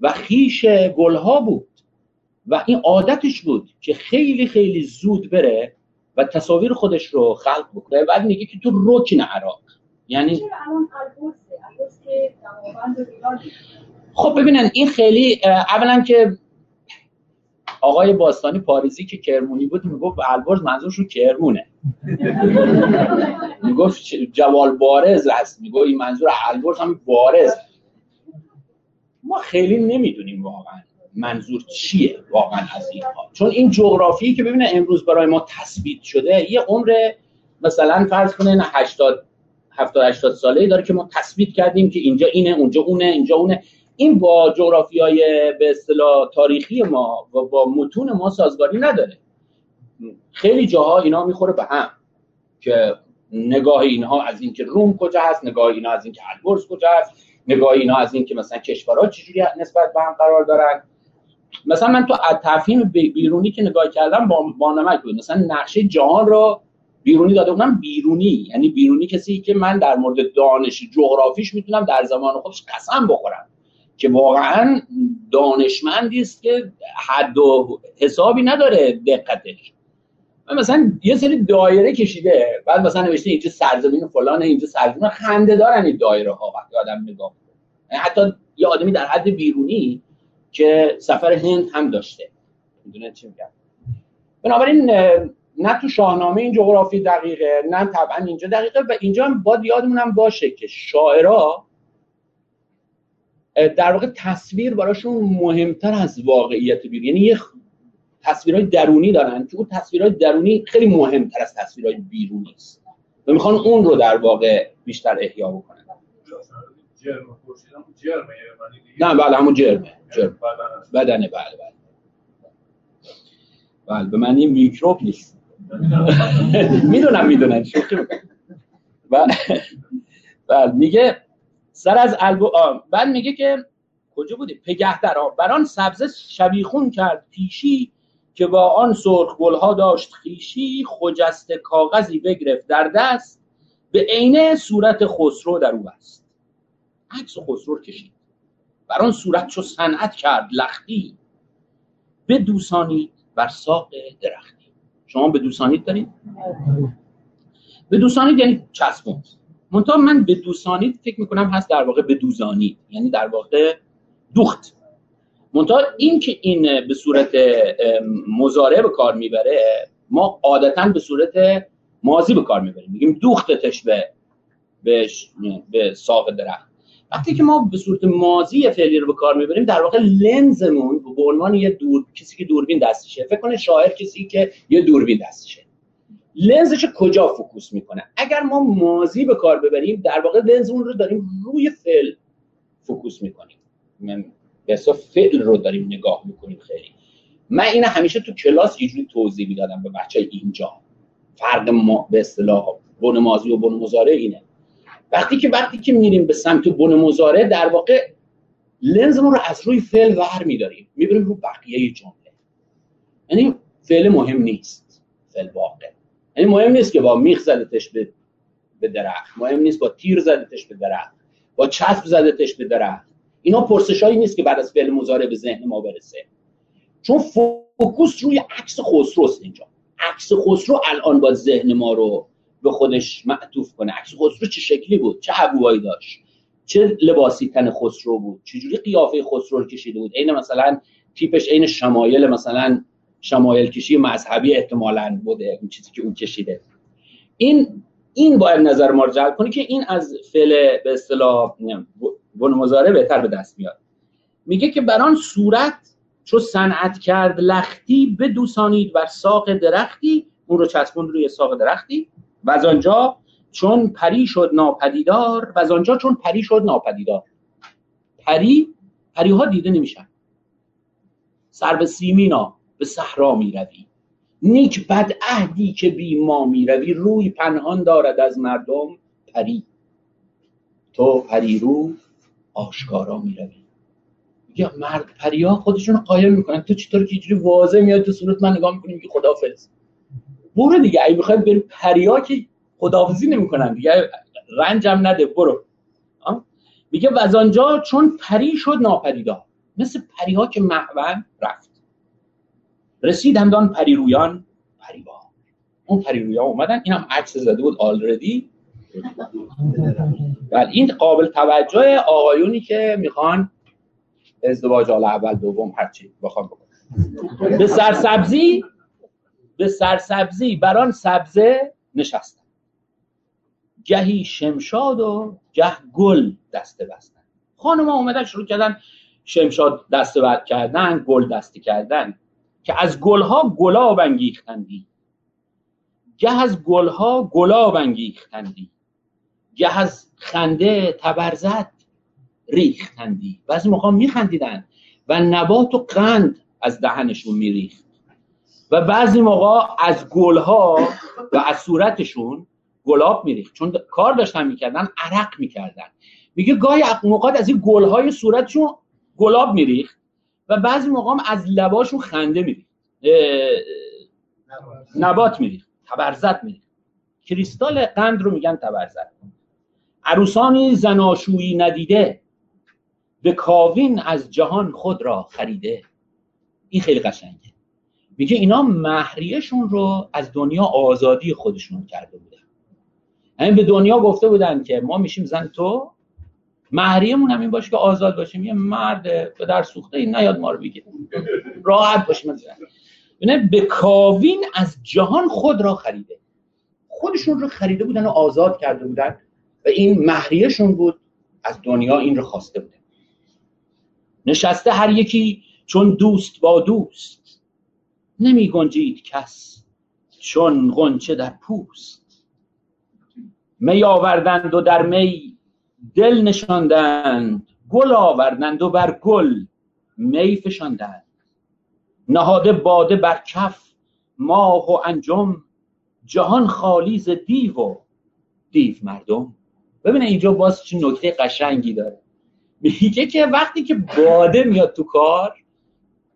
و خیش گلها بود و این عادتش بود که خیلی خیلی زود بره و تصاویر خودش رو خلق بکنه. بعد میگه که تو رکن عراق، یعنی خب ببینن این خیلی، اولا که آقای باستانی پاریزی که کرمونی بود میگفت البرز منظورشون کرمونه، میگفت جوال بارز هست، میگفت این منظور البرز هم بارز. ما خیلی نمیدونیم واقعا منظور چیه واقعا از اینها، چون این جغرافیایی که ببینه امروز برای ما تثبیت شده یه عمر مثلا فرض کنه 70-80 ساله‌ای داره که ما تثبیت کردیم که اینجا اینه، اونجا اونه، اینجا اونه. این با جغرافیای به اصطلاح تاریخی ما و با متون ما سازگاری نداره. خیلی جاها اینا میخوره به هم که نگاه اینها از اینکه روم کجا هست، نگاه اینا از اینکه البرز کجا هست، نگاه اینا از اینکه مثلا کشورها چجوری نسبت به هم قرار دارن. مثلا من تو تفهیم بیرونی که نگاه کردم با نمک بود، مثلا نقشه جهان را بیرونی داده بودم. بیرونی یعنی بیرونی کسی که من در مورد دانش جغرافیش میتونم در زمان خودش قسم بخورم که واقعا دانشمندی است که حد و حسابی نداره دقتش. مثلا یه سری دایره کشیده، بعد مثلا نوشته اینجا سرزمین فلانه، اینجا سرزمین. خنده دارن این دایره ها وقتی آدم نگاه میکنه. حتی یه آدمی در حد بیرونی که سفر هند هم داشته، میدونه چی میگم. بنابراین نه تو شاهنامه این جغرافی دقیقه، نه طبعا اینجا دقیقه. و اینجا هم باید یادمون هم باشه که شاعرها در واقع تصویر براشون مهمتر از واقعیت بیرون، یعنی یه تصویرهای درونی دارن که اون تصویرهای درونی خیلی مهمتر از تصویرهای بیرونی است و میخوان اون رو در واقع بیشتر احیا بکنن. نه بله همون جرمه بدنه. بله به معنی میکروب نیست، میدونم شوخی میکنم. بله میگه سر از بعد میگه که کجا بوده؟ پگهدرها بران سبزه شبیخون کرد پیشی، که با آن سرخ گلها داشت خیشی. خجسته کاغذی بگرفت در دست، به عینه صورت خسرو در او بست. عکس خسرو رو کشید، بران صورت چو صنعت کرد لختی، به دوسانید بر ساق درختی. شما به دوسانید دارید؟ به دوسانید یعنی چسبوند. منطقه من به دوسانید فکر میکنم هست در واقع به دوزانید، یعنی در واقع دوخت. منطقه این که این به صورت مضارع به کار میبره ما عادتاً به صورت ماضی به کار میبریم، میگیم دوختتش به ساق درخت. وقتی که ما به صورت ماضی فعلی رو به کار میبریم در واقع لنزمون به عنوان یه دور، کسی که دوربین دستشه، فکر کنه شاعر کسی که یه دوربین دستشه، لنزش کجا فوکوس میکنه؟ اگر ما ماضی به کار ببریم در واقع لنزمون رو داریم روی فعل فوکوس میکنیم، به حساب فعل رو داریم نگاه میکنیم. خیلی من این همیشه تو کلاس اینجوری توضیح میدادم به بچه اینجا، فرق ما به اصطلاح بن ماضی و بن مضارع اینه. وقتی که میریم به سمت بن مضارع در واقع لنزمون رو از روی فعل ور میداریم، میبریم رو بقیه جمله. یعنی فعل مهم نیست، فعل واقع. یعنی مهم نیست که با میخ زدتش به درخت، مهم نیست با تیر زدتش به درخت، با چسب زدتش به درخت. اینا پرسشایی نیست که بعد از فعل مضارع به ذهن ما برسه، چون فوکوس روی عکس خسروست. اینجا عکس خسرو الان با ذهن ما رو به خودش معطوف کنه. عکس خسرو چه شکلی بود، چه ابروهایی داشت، چه لباسی تن خسرو بود، چجوری قیافه خسرو رو کشیده بود، عین مثلا تیپش عین شمایل، مثلا شمایل کشی مذهبی احتمالاً بود، این چیزی که اون کشیده. این باید نظر ما رو جلب کنه که این از فعل به اصطلاح بن مضارع بهتر به دست میاد. میگه که بران صورت چو صنعت کرد لختی بدوسانید بر ساق درختی، اون رو چسبوند روی ساق درختی. و از آنجا چون پری شد ناپدیدار، و از آنجا چون پری شد ناپدیدار. پریها دیده نمیشن. سر به سیمینا به صحرا میروی، نیک بد عهدی که بی ما میروی، روی پنهان دارد از مردم پری، تو پری رو آشکارا میروی. یا مرد پریا خودشون رو قایم میکنن، تو چطور که اینجوری واضح میاد تو صورت من نگاه میکنیم که خداحافظ برو دیگه، اگه میخوای بری پریا که خداحافظی نمیکنن دیگه، رنجم نده برو. میگه و از آنجا چون پری شد ناپدیدار، مثل پریها که محو رفت، رسید همدان پری رویان پریبا. اون پری رویان اومدن، اینم عکس زده بود آلردی. بله این قابل توجه آقایونی که میخوان ازدواج حالا اول دوم هرچی بخوام بکنم. به سرسبزی بران سبزه نشستن، گهی شمشاد و گه گل دسته بستن. خانم ها اومدن شروع کردن شمشاد دسته بست کردن، گل دسته کردن، که از گلها گلاب انگیختندی، گه از گلها گلاب انگیختندی، گه از خنده تبرزد ریختندی. بعضی موقع میخندیدن و نبات و قند از دهنشون میریخت، و بعضی موقع از گلها و از صورتشون گلاب میریخت، چون کار داشتن میکردن، عرق میکردن. میگه گاهی اوقات از این گلهای صورتشون گلاب میریخت، و بعضی موقع از لباشون خنده میریخت، نبات میریخت، تبرزت میریخت. کریستال قند رو میگن تبرزت. عروسانی زناشویی ندیده، به کاوین از جهان خود را خریده. این خیلی قشنگه. میگه اینا مهریه‌شون رو از دنیا آزادی خودشون کرده بودن، یعنی به دنیا گفته بودن که ما میشیم زن تو، مهریه‌مون همین باشه که آزاد باشیم، یه مرد به در سوخته این نیاد ما رو بگه، راحت باشیم. یعنی به کاوین از جهان خود را خریده، خودشون رو خریده بودن و آزاد کرده بودن، و این مهریه‌شون بود، از دنیا این رو خواسته بودن. نشسته هر یکی چون دوست با دوست، نمی گنجید کس چون غنچه در پوست. می آوردند و در می دل نشاندند، گل آوردند و بر گل می فشاندند. نهاده باده بر کف ماه و انجم، جهان خالی ز دیو و دیو مردم. ببینه اینجا باز چه نکته قشنگی داره. میگه که وقتی که باده میاد تو کار،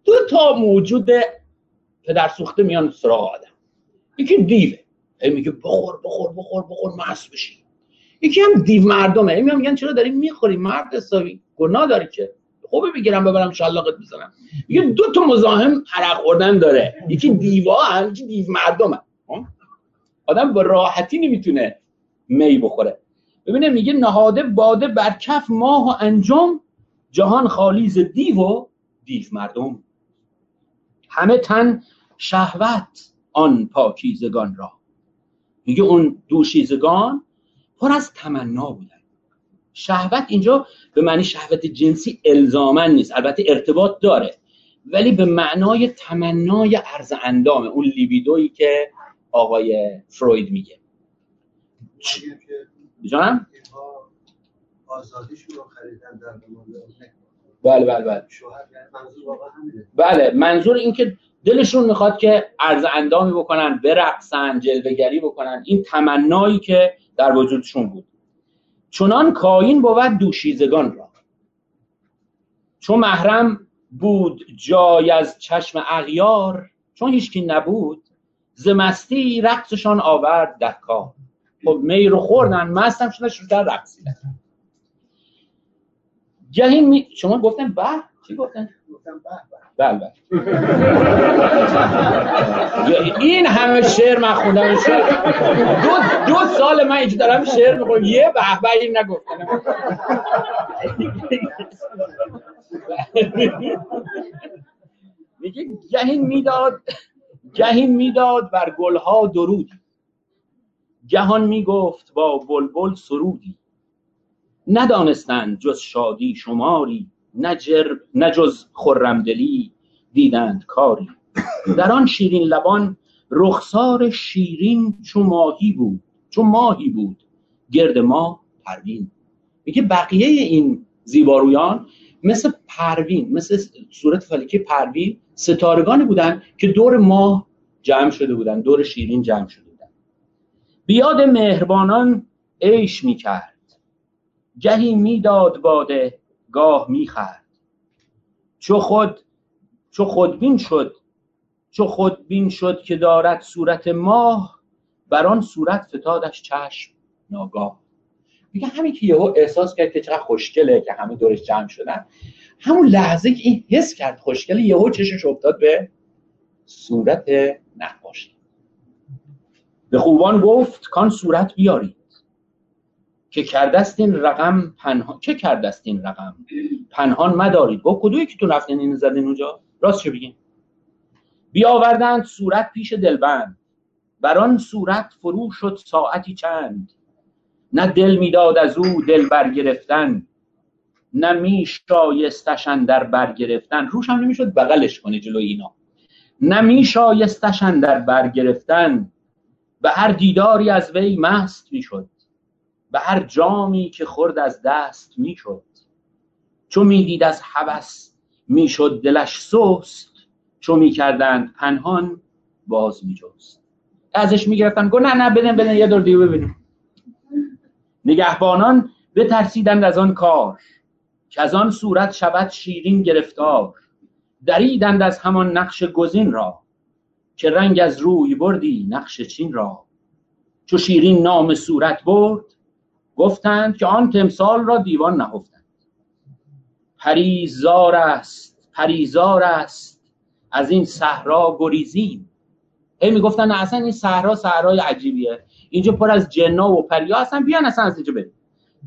دو تا موجود پدر سوخته میان سراغ آدم. یکی دیوه، میگه بخور بخور بخور بخور مست بشی. یکی هم دیو مردمه، اینا میگن چرا داری میخوری مرد حسابی، گناه داری که. خوبه میگیرم ببرم شلاقت میزنم. میگه دو تا مزاحم عرق خوردن داره، یکی دیوا هم یکی دیو مردمه. آدم با راحتی نمیتونه می بخوره. ببینه میگه نهاده باده بر کف ماه و انجم، جهان خالی ز دیو و دیو مردم. همه تن شهوت آن پاکیزگان را، میگه اون دوشیزگان پر از تمنا بودن. شهوت اینجا به معنی شهوت جنسی الزاماً نیست، البته ارتباط داره، ولی به معنای تمنای عرض اندامه، اون لیبیدویی که آقای فروید میگه. جانم آزادیشون رو خریدن در مورد. بله شوهر، منظور واقعا همینه. بله منظور این که دلشون میخواد که عرض اندامی بکنن، برقصن، جلوه‌گری بکنن، این تمنایی که در وجودشون بود. چنان کاین بود دوشیزگان را، چون محرم بود جای از چشم اغیار، چون هیچکی نبود ز مستی رقصشان آورد در کار. خب می رو خوردن، مستم شدن، شروع کردن رقصیدن. جهین شما گفتن به چی گفتن؟ گفتن به بله. این همه شعر من خوندم، دو سال من اینجا دارم شعر میخونم، یه به به این نگفتن. میگه جهین میداد بر گلها درود، جهان میگفت با بلبل سرودی، ندانستند جز شادی شماری، نه جز خرمدلی دیدند کاری. در آن شیرین لبان رخسار شیرین چو ماهی بود گرد ما پروین. میگه بقیه این زیبارویان مثل پروین، مثل صورت فلکی پروین، ستارگانی بودن که دور ماه جمع شده بودن، دور شیرین جمع شده بودن. بیاد مهربانان عیش میکرد، گهی میداد باده گاه میخرد. چو خودبین شد که دارد صورت ماه، بر آن صورت فتادش چشم ناگاه. میگه همین که یهو احساس کرد که چقدر خوشگله که همه دورش جمع شدن، همون لحظه که این حس کرد خوشگله، یهو چشمش افتاد به صورت نقاش. به خوبان گفت کان صورت بیارید، که کردست این رقم پنهان، مدارید. گفت کدویی که تو رفتین این زدین اونجا؟ راست چه بگین؟ بیاوردند صورت پیش دلبند، بران صورت فرو شد ساعتی چند. نه دل میداد از او دل برگرفتن، نه می شایستشن در برگرفتن. روش هم نمیشد بغلش کنه جلوی اینا. نه می شایستشن در برگرفتن، به هر دیداری از وی مست میشد، به هر جامی که خورد از دست میشد. چو میدید از هوس میشد دلش سست، چو میکردند پنهان باز میجست. ازش میگرفتن، گفت نه بدن یه دور دیو ببینیم. نگهبانان بترسیدند از آن کار، که از آن صورت شود شیرین گرفتار. دریدند از همان نقش گزین را، که رنگ از روی بردی نقش چین را. چو شیرین نام صورت برد، گفتند که آن تمثال را دیوان نهفتند. پریزار است از این صحرا گریزیم. هی میگفتن اصلا این صحرای عجیبیه، اینجا پر از جنا و پریا هستن، بیان اصلا از اینجا بریم.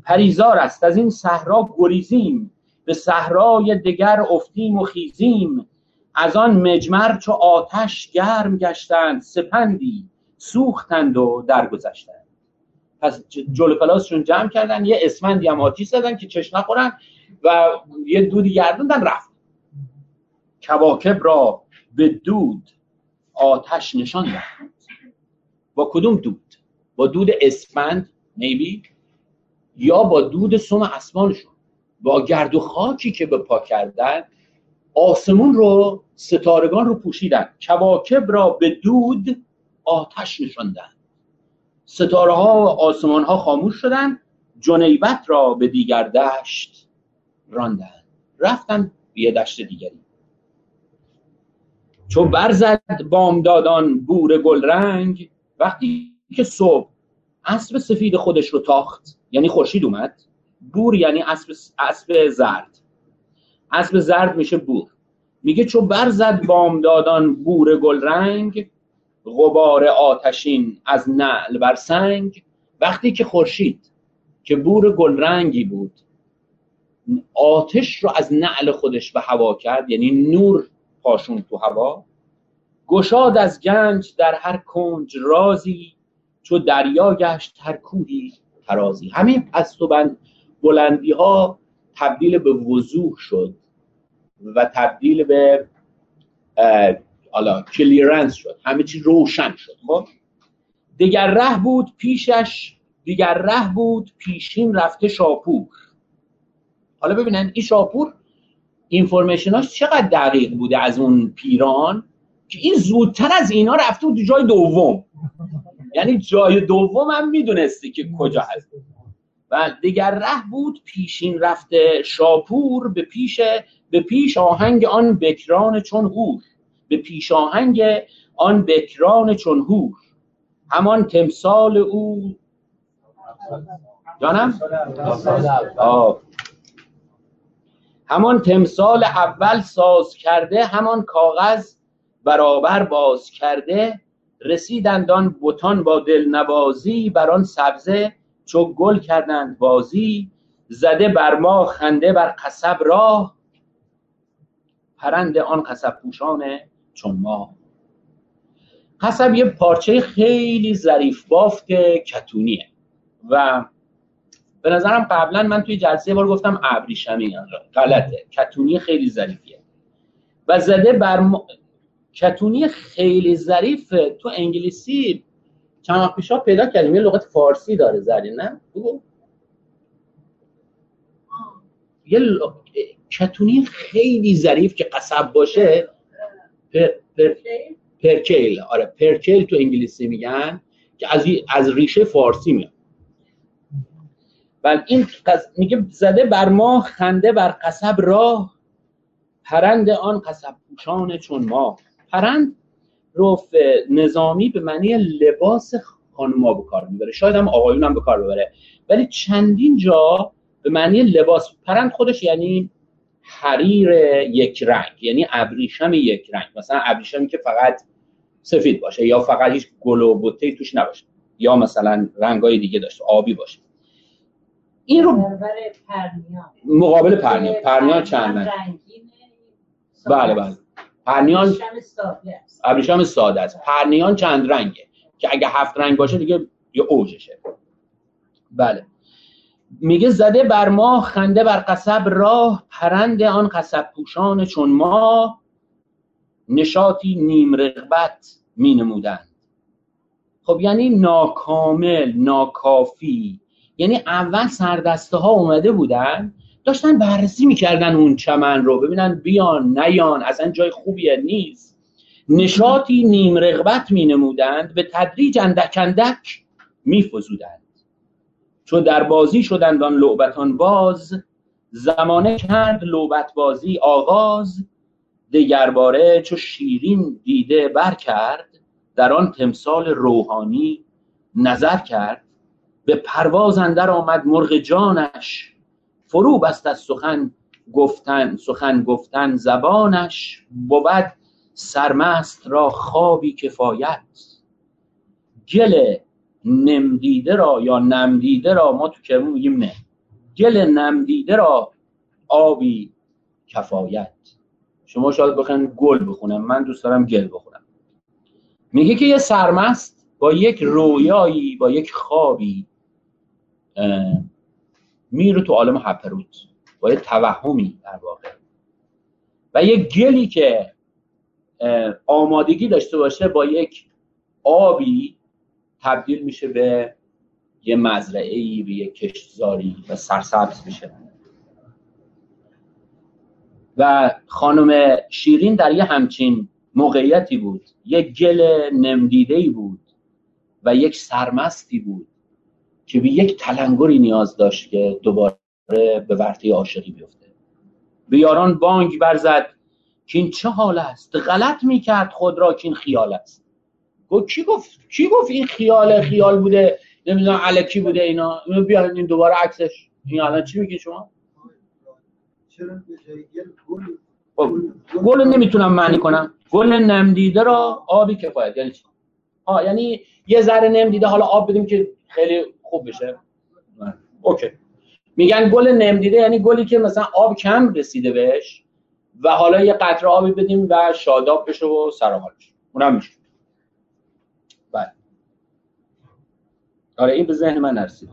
پریزار است از این صحرا گریزیم، به صحرای دگر افتیم و خیزیم. از آن مجمر چو آتش گرم گشتند، سپندی سوختند و درگذشتند. پس جلو پلاسشون جمع کردن، یه اسمندی هم آتیش زدن که چش نخورن و یه دودی گردوندن رفت. کواکب را به دود آتش نشان دادند. با کدوم دود؟ با دود اسفند نیبی، یا با دود سم اسمانشون، با گرد و خاکی که به پا کردن آسمون رو، ستارگان رو پوشیدن. کواکب را به دود آتش نشاندند، ستاره ها و آسمان ها خاموش شدن. جنیبت را به دیگر دشت راندند، رفتن به یه دشت دیگری. چو برزد بامدادان بور گلرنگ، وقتی که صبح اسب سفید خودش رو تاخت، یعنی خورشید اومد. بور یعنی اسب زرد، اسب زرد میشه بور. میگه چو برزد بامدادان بور گلرنگ، غبار آتشین از نعل بر سنگ. وقتی که خورشید که بور گلرنگی بود آتش رو از نعل خودش به هوا کرد، یعنی نور پاشون تو هوا. گشاد از گنج در هر کنج رازی، چو دریا گشت هر کوهی ترازی. همین پست و بلندی ها تبدیل به وضوح شد و تبدیل به کلیرنس شد، همه چی روشن شد. خب دیگر ره بود پیشین رفته شاپور. حالا ببینن این شاپور اینفورمیشناش چقدر دقیق بوده از اون پیران، که این زودتر از اینا رفته بود جای دوم. یعنی جای دوم هم میدونستی که کجا هست. و دیگر ره بود پیشین رفته شاپور، به پیش آهنگ آن بکران چون هور. به پیشاهنگ آن بکران چون هور، همان تمثال او جانم همان تمثال اول ساز کرده، همان کاغذ برابر باز کرده. رسیدند آن بتان با دلنوازی، بر آن سبزه چو گل کردند بازی. زده بر ما خنده بر قصب راه، پرند آن قصب پوشان چون ما. قصب یه پارچه خیلی ظریف بافت کتونیه و به نظرم قبلا من توی جلسه بار گفتم ابریشمی، غلطه، کتونی خیلی ظریفیه. و زده بر ما... کتونی خیلی ظریفه. تو انگلیسی چند وقت پیشا پیدا کردیم یه لغت فارسی داره زری، نه؟ یه کتونی خیلی ظریف که قصب باشه، پرکل، آره پرکل تو انگلیسی میگن، که از ریشه فارسی میاد. و این میگه زده بر ما خنده بر قصب راه، پرند آن قصب پوشان چون ما. پرند رو نظامی به معنی لباس خانوما به کار میبره، شاید هم آقایون هم به کار ببره، ولی چندین جا به معنی لباس. پرند خودش یعنی حریر یک رنگ، یعنی ابریشم یک رنگ، مثلا ابریشمی که فقط سفید باشه یا فقط هیچ گل و بوته توش نباشه یا مثلا رنگای دیگه داشته، آبی باشه. این رو مقابل پرنیان. پرنیان چند رنگ؟ بله بله، پرنیان ابریشم ساده است. پرنیان چند رنگه که اگه 7 رنگ باشه دیگه یه اوجشه. بله میگه زده بر ما خنده بر قصب راه، پرند آن قصب پوشان چون ما. نشاطی نیم رغبت می نمودند. خب یعنی ناکامل، ناکافی، یعنی اول سردسته ها اومده بودن داشتن بررسی میکردن اون چمن رو، ببینن بیان نیان، اصلا جای خوبیه نیست. نشاطی نیم رغبت می نمودند، به تدریج اندک اندک می فزودند. چو در بازی شدند آن لعبتان باز، زمانه کرد لعبت بازی آغاز. دگرباره چو شیرین دیده بر کرد، در آن تمثال روحانی نظر کرد. به پرواز اندر آمد مرغ جانش، فرو بست از سخن گفتن زبانش. بود سرمست را خوابی کفایت، گله نمدیده را یا نمدیده را، ما تو کرمون میگیم نه، گل نمدیده را آبی کفایت. شما شاید بخواین گل بخونم، من دوست دارم گل بخونم. میگه که یه سرمست با یک رویایی، با یک خوابی میره تو عالم هپروت، با یه توهمی در واقع. و یه گلی که آمادگی داشته باشه با یک آبی تبدیل میشه به یه مزرعه‌ای، به یه کشتزاری و سرسبز میشه. و خانم شیرین در یه همچین موقعیتی بود، یک گل نمدیده‌ای بود و یک سرمستی بود که به یک تلنگری نیاز داشت که دوباره به ورطه عاشقی بیفته. به یاران بانگ برزد که این چه حال است، غلط میکرد خود را که این خیال است. کی گفت این خیال بوده، نمیدونم الکی بوده. اینا بیارن این دوباره عکسش. این الان چی میگی شما؟ گل نمیتونم معنی کنم. گل نمدیده را آبی کفایت یعنی چی؟ یعنی یه ذره نمدیده، حالا آب بدیم که خیلی خوب بشه. اوکی، میگن گل نمدیده یعنی گلی که مثلا آب کم رسیده بهش و حالا یه قطره آبی بدیم و شاداب بشه و سرحال بشه، اونم میشه. آره این به ذهن من نرسید.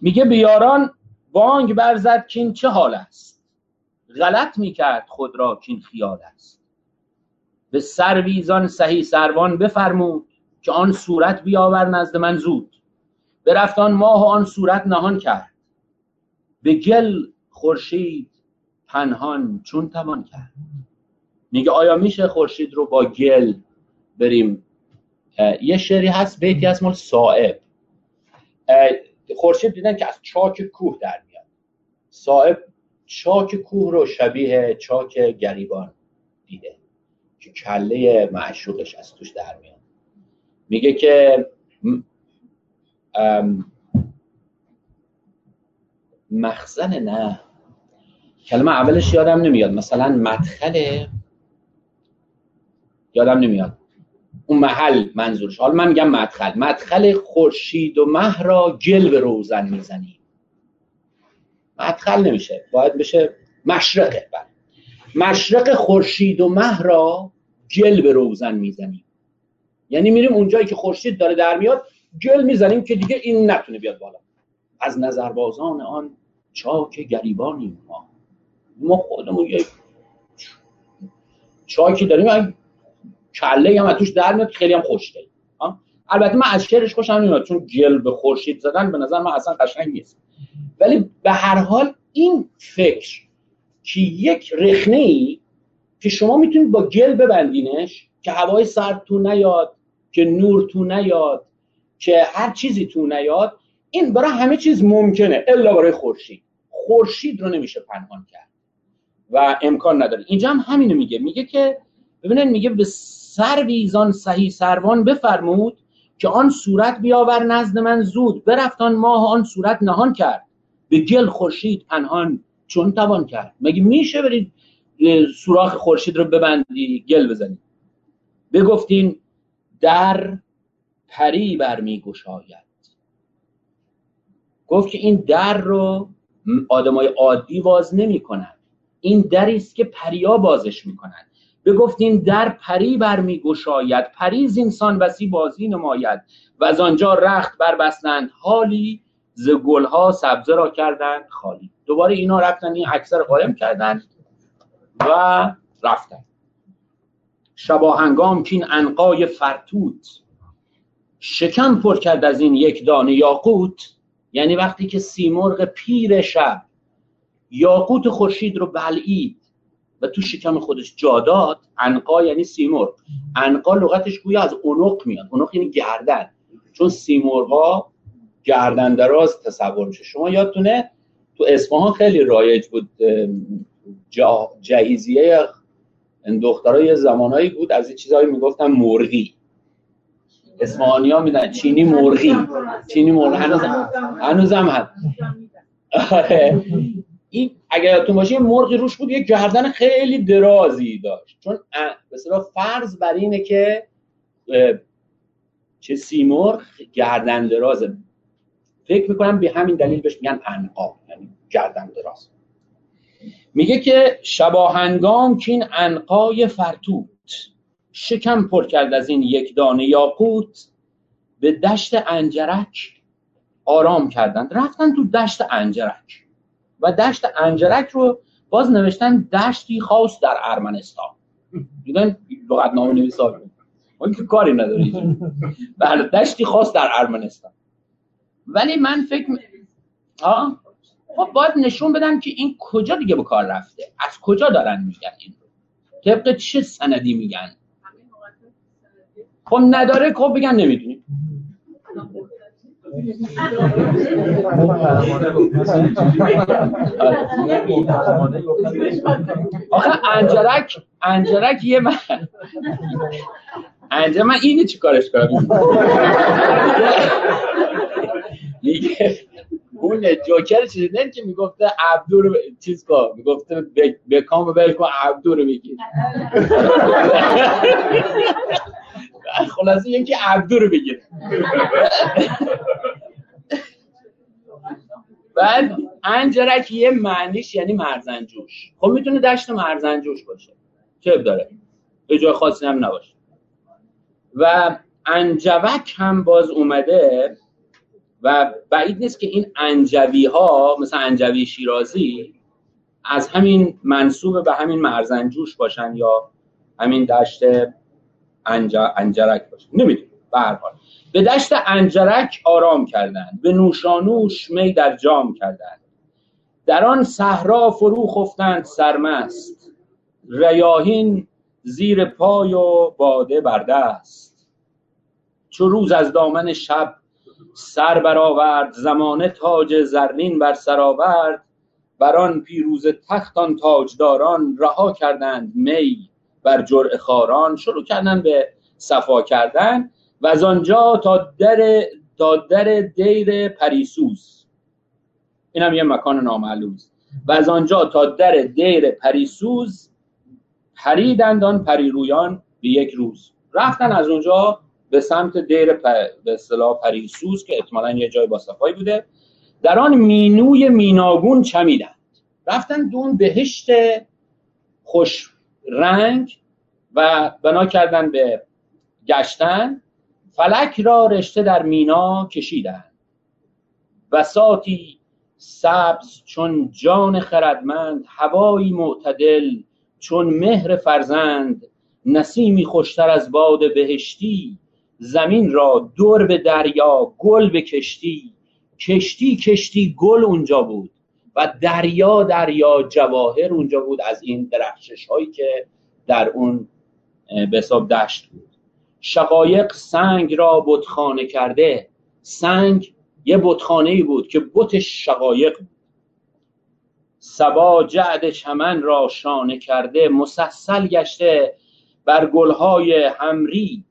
میگه بیاران بانگ برزد که این چه حال است، غلط میکرد خود را که این خیال است. به سرویزان سهی سروان بفرمود، که آن صورت بیاور نزد من زود. برفت آن ماه و آن صورت نهان کرد، به گل خورشید پنهان چون توان کرد. میگه آیا میشه خورشید رو با گل بریم؟ یه شعری هست، بیتی هست ملا سائب، خورشید دیدن که از چاک کوه در میاد. سائب چاک کوه رو شبیه چاک گریبان دیده که کله معشوقش از توش در میاد. میگه که مخزن نه کلمه اولش یادم نمیاد، مثلا مدخل یادم نمیاد، اون محل منظورش. حالا من میگم مدخل. مدخل خورشید و مه را گل به روزن میزنی. مدخل نمیشه، باید بشه مشرقه. مشرق خورشید و مه را گل به روزن میزنی، یعنی میریم اونجایی که خورشید داره در میاد گل میزنیم که دیگه این نتونه بیاد بالا. از نظربازان آن چاک گریبانیم ما خودمون یک چاکی داریم، اگه کله هم از توش در میاد خیلی هم خوشگله. البته من از شعرش خوشم نمیاد چون گل به خورشید زدن به نظر من اصلا قشنگ نیست، ولی به هر حال این فکر که یک رخنه‌ای که شما میتونید با گل ببندینش که هوای سرد تو نیاد، که نور تو نیاد، که هر چیزی تو نیاد، این برای همه چیز ممکنه الا برای خورشید. خورشید رو نمیشه پنهان کرد و امکان نداره. اینجا هم همینو میگه، میگه که ببینن، میگه به سرویزان سهی سروان بفرمود که آن صورت بیاور نزد من زود، برفتان ماه آن صورت نهان کرد، به گل خورشید پنهان چون توان کرد. مگه میشه برید سوراخ خورشید رو ببندی گل بزنی؟ بگفتین در پری برمی گشاید. گفت که این در رو آدمای عادی باز نمی کنن، این دریست که پریا بازش می کنن. بگفتین در پری برمی گشاید، پری زینسان بسی بازی نماید، و از آنجا رخت بربستند حالی، ز گلها سبزه را کردند خالی. دوباره اینا رفتن این اکثر قائم کردن و رفتن. شباهنگام که این عنقای فرتوت، شکم پر کرد از این یک دانه یاقوت. یعنی وقتی که سیمرغ پیر شب یاقوت خورشید رو بلعید و تو شکم خودش جا داد، عنقا یعنی سیمرغ، عنقا لغتش گویا از عنق میاد، عنق یعنی گردن، چون سیمرغا گردن دراز تصور میشه. شما یادتونه تو اصفهان خیلی رایج بود جهیزیه دخترای زمانایی بود، از این چیزایی میگفتن مرغی. اصفهانی‌ها میدن چینی مرغی، چینی مرغ هنوزم هست. آره این اگه یادتون باشه مرغی روش بود، یه گردن خیلی درازی داشت، چون به اصطلاح فرض بر اینه که چه سیمرغ گردن درازه، فکر میکنم به همین دلیل بهش میگن عنقا، یعنی گردن دراز. میگه که شباهنگام که این عنقای فرتوت، شکم پر کرد از این یک دانه یاقوت، به دشت انجرک آرام کردند. رفتن تو دشت انجرک و دشت انجرک رو باز نوشتن دشتی خاص در ارمنستان. دیدن لغتنامه نویسا رو اون که کاری نداره. بله دشتی خاص در ارمنستان، ولی من فکر خب باید نشون بدم که این کجا دیگه به کار رفته، از کجا دارن میگن، این رو طبق چه سندی میگن. خب نداره، خب بگن نمیدونیم. آخه انجرک یه من انجرک من اینه چی کارش کنم؟ میگه اون جوکر چیزی نه که میگفته عبدو رو چیز کن، میگفته به کام ببری کن عبدو رو بگیر. خلاصه یکی عبدو رو بگیر. بعد انجرک یه معنیش یعنی مرزنجوش. خب میتونه دشت مرزنجوش باشه، چه اب داره، به جای خاصی هم نباشه. و انجوک هم باز اومده و بعید نیست که این انجوی ها مثلا انجوی شیرازی از همین منسوب به همین مرزنجوش باشن یا همین دشت انجرک باشن، نمیدونم. به هر حال به دشت انجرک آرام کردند، به نوشانوش می در جام کردند، در آن صحرا فرو خفتند سرمست، ریاحین زیر پای و باده بر دست، چو روز از دامن شب سر برآورد، زمانه تاج زرین بر سر آورد، بر آن پیروز تختان تاجداران، رها کردند می بر جرعه خواران، شروع کردن به صفا کردن و از آنجا تا در دیر پریسوس. اینم یه مکان نامعلوم است. و از آنجا تا در دیر پریسوز پریدند آن پریرویان به یک روز. رفتن از اونجا به سمت دیر به اصطلاح پریسوز که احتمالاً یه جای با صفایی بوده، در آن مینوی میناگون چمیدند. رفتن دون بهشت خوش رنگ و بنا کردن به گشتن، فلک را رشته در مینا کشیدند. بساطی سبز چون جان خردمند، هوایی معتدل چون مهر فرزند، نسیمی خوشتر از باد بهشتی، زمین را دور به دریا گل به کشتی. کشتی کشتی گل اونجا بود و دریا دریا جواهر اونجا بود از این درخشش هایی که در اون به حساب دشت بود. شقایق سنگ را بتخانه کرده، سنگ یه بتخانه‌ای بود که بت شقایق بود. صبا جعد چمن را شانه کرده، مسلسل گشته بر گلهای حمری،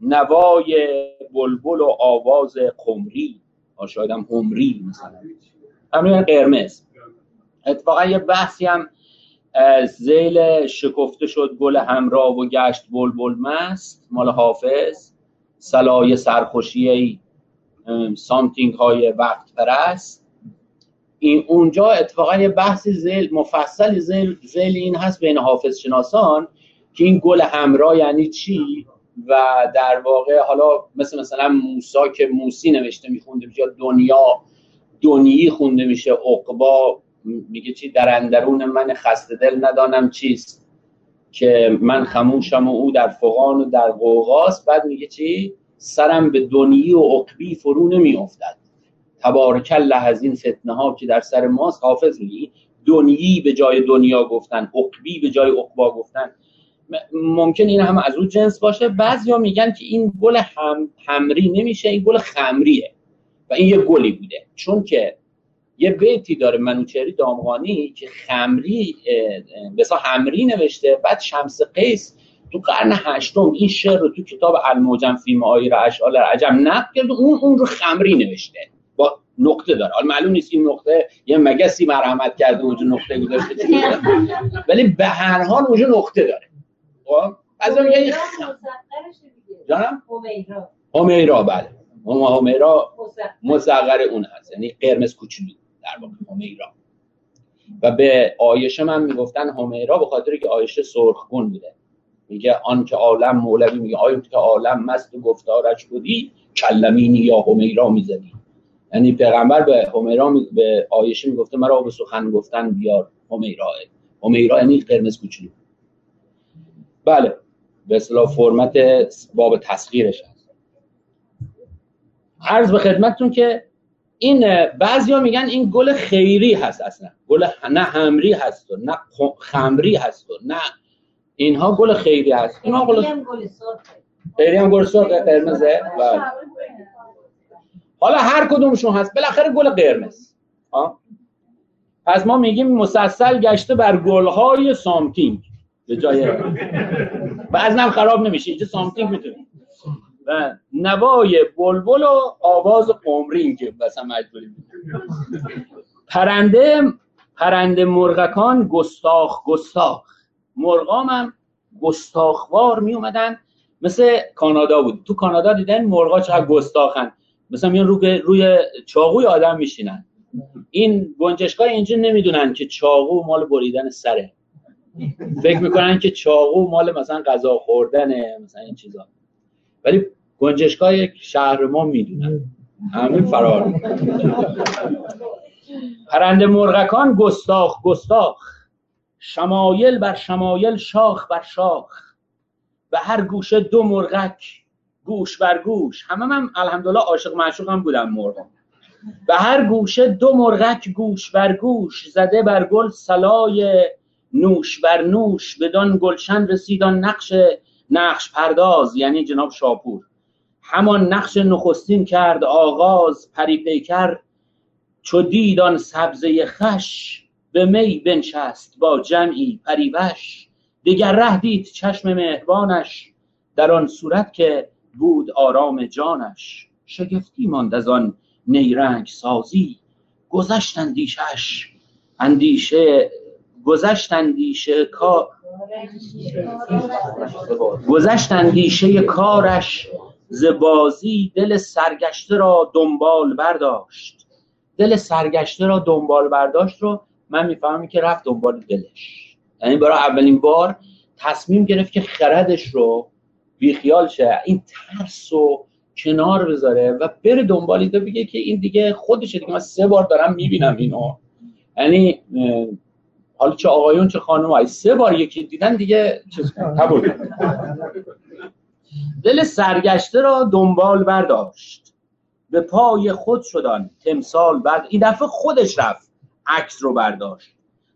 نوای بلبل و آواز قمری. شاید هم حمری مثلا همین قرمز. اتفاقا یه بحثی هم ذیل شکفته شد گل همراه و گشت بلبل مست مال حافظ، سلای سرخوشی سامتینگ های وقت پرست. این اونجا اتفاقا یه بحثی ذیل مفصل ذیل این هست بین حافظ شناسان که این گل همراه یعنی چی و در واقع حالا مثلا موسی که موسی نوشته میخونده میشه، دنیا دنیی خونده میشه، عقبا میگه چی؟ در اندرون من خسته دل ندانم چیست که من خموشم و او در فغان و در غوغاست. بعد میگه چی؟ سرم به دنیی و عقبی فرو نمی افتد، تبارک الله از این فتنه ها که در سر ماست. حافظ میگه دنیی به جای دنیا گفتن، عقبی به جای عقبا گفتن. ممکن این هم از اون جنس باشه. بعضیا میگن که این گل حمری نمیشه، این گل خمریه و این یه گلی بوده، چون که یه بیتی داره منوچهری دامغانی که خمری بسا حمری نوشته. بعد شمس قیس تو قرن هشتم این شعر رو تو کتاب المعجم فی معاییر اشعار عجم نقد کرد، اون رو خمری نوشته با نقطه داره. حالا معلوم نیست این نقطه یه مگسی مرحمت کرده اونجا نقطه گذاشته، ولی به هر حال اونجا نقطه داره. خب از اون یه جانم همیرا، بله همیرا مصغر اون هست، یعنی قرمز کوچولو در واقع همیرا. و به عایشه من میگفتن همیرا به خاطر که عایشه سرخگون بوده. میگه آن که عالم، مولوی میگه آن که عالم مست گفتارش بودی، کلمینی یا همیرا میزدی. یعنی پیغمبر به همیرا به عایشه میگفته مرا به سخن گفتن بیار همیرا. همیرا یعنی قرمز کوچولو. بله به اصطلاح فرمت باب تسخیرش هست. عرض به خدمتتون که این بعضیا میگن این گل خیری هست، اصلا گل نه حمری هست و نه خمری هست و نه، اینها گل خیری هست. اینا گل خیری هم گل سرخ قرمزه. بله حالا هر کدومشون هست بالاخره گل قرمز. پس ما میگیم مسلسل گشته بر گل‌های سامتینگ به جای بعضنم خراب نمیشه اینجا سامتینگ میتونه و نوای بلبل و آواز قمری که بس مجبوری پرنده مرغکان گستاخ مرغام هم گستاخوار می اومدن. مثل کانادا بود، تو کانادا دیدن مرغا چقدر گستاخن، مثلا میان روی چاقوی آدم میشینن. این گنجشکای اینجا نمیدونن که چاقو مال بریدن سره، فکر میکنن که چاقو مال مثلا غذا خوردنه مثلا این چیزا، ولی گنجشگاه یک شهر ما میدونن همین فرار. پرنده مرغکان گستاخ شمایل بر شمایل شاخ بر شاخ، به هر گوشه دو مرغک گوش بر گوش. همم الحمدلله عاشق معشوقم بودم مرغم. به هر گوشه دو مرغک گوش بر گوش، زده بر گل سلای نوش بر نوش، بدان گلشن رسیدان نقش پرداز، یعنی جناب شاپور. همان نقش نخستین کرد آغاز، پری پیکر چو دید آن سبزه خوش، به می بنشست با جمعی پریوش، دگر ره دید چشم مهربانش، در آن صورت که بود آرام جانش. شگفتی ماند از آن نیرنگ سازی، گذشت اندیشش اندیشه گذشت اندیشه کارش ز بازی دل سرگشته را دنبال برداشت. دل سرگشته را دنبال برداشت رو من میفهمم که رفت دنبال دلش، یعنی برای اولین بار تصمیم گرفت که خردش رو بیخیال شه، این ترس رو کنار بذاره و بره دنبالی دو، بگه که این دیگه خودشه دیگه، من 3 بار دارم میبینم اینو، یعنی حالا چه آقایون چه خانم‌ها 3 بار یکی دیدن دیگه تبول. دل سرگشته را دنبال برداشت به پای خود شدن تمثال برد. این دفعه خودش رفت عکس رو برداشت.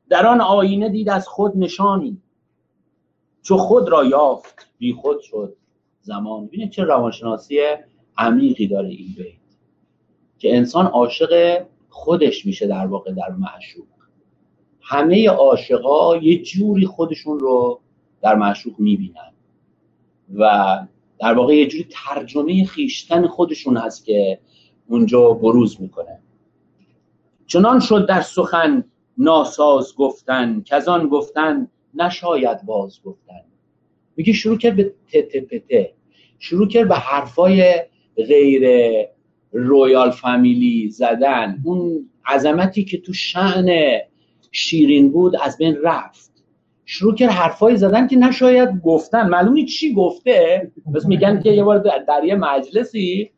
در آن آینه دید از خود نشانی، چو خود را یافت بی خود شد زمان. ببینید چه روانشناسی عمیقی داره این بیت، که انسان عاشق خودش میشه در واقع در معشوق. همه عاشقا یه جوری خودشون رو در معشوق میبینن و در واقع یه جوری ترجمه خیشتن خودشون هست که اونجا بروز میکنه. چنان شد در سخن ناساز گفتن، کزان گفتن نشاید باز گفتن. میگه شروع کرد به تته پته، شروع کرد به حرفای غیر رویال فامیلی زدن. اون عظمتی که تو شأن شیرین بود از بین رفت. شروع کرد حرفای زدن که نشاید گفتن، معلومه چی گفته. بس میگن که یه بار در یه مجلسی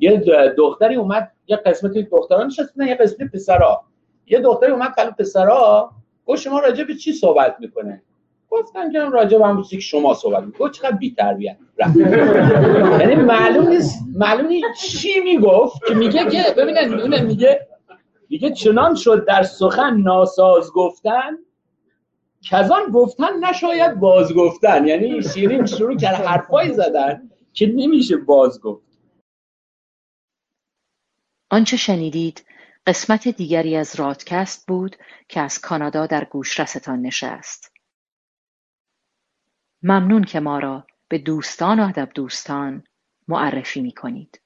یه دختری اومد، یه قسمتی دختران نشستن یه قسمتی پسرا، یه دختری اومد کلو پسرا گفت شما راجع به چی صحبت میکنه؟ گفتن که راجع به همون چیزی که شما صحبت میکنه. گفت چقدر بی‌تربیت رفت. یعنی معلوم نیست معلومی چی میگفت که میگه که ببینن اون میگه چنان شد در سخن ناساز گفتن کزان گفتن نشاید باز گفتن. یعنی شیرین شروع کرد حرفای زدن که نمیشه باز گفت. آنچه شنیدید قسمت دیگری از رادکست بود که از کانادا در گوشرستان نشست. ممنون که ما را به دوستان و ادب دوستان معرفی می‌کنید.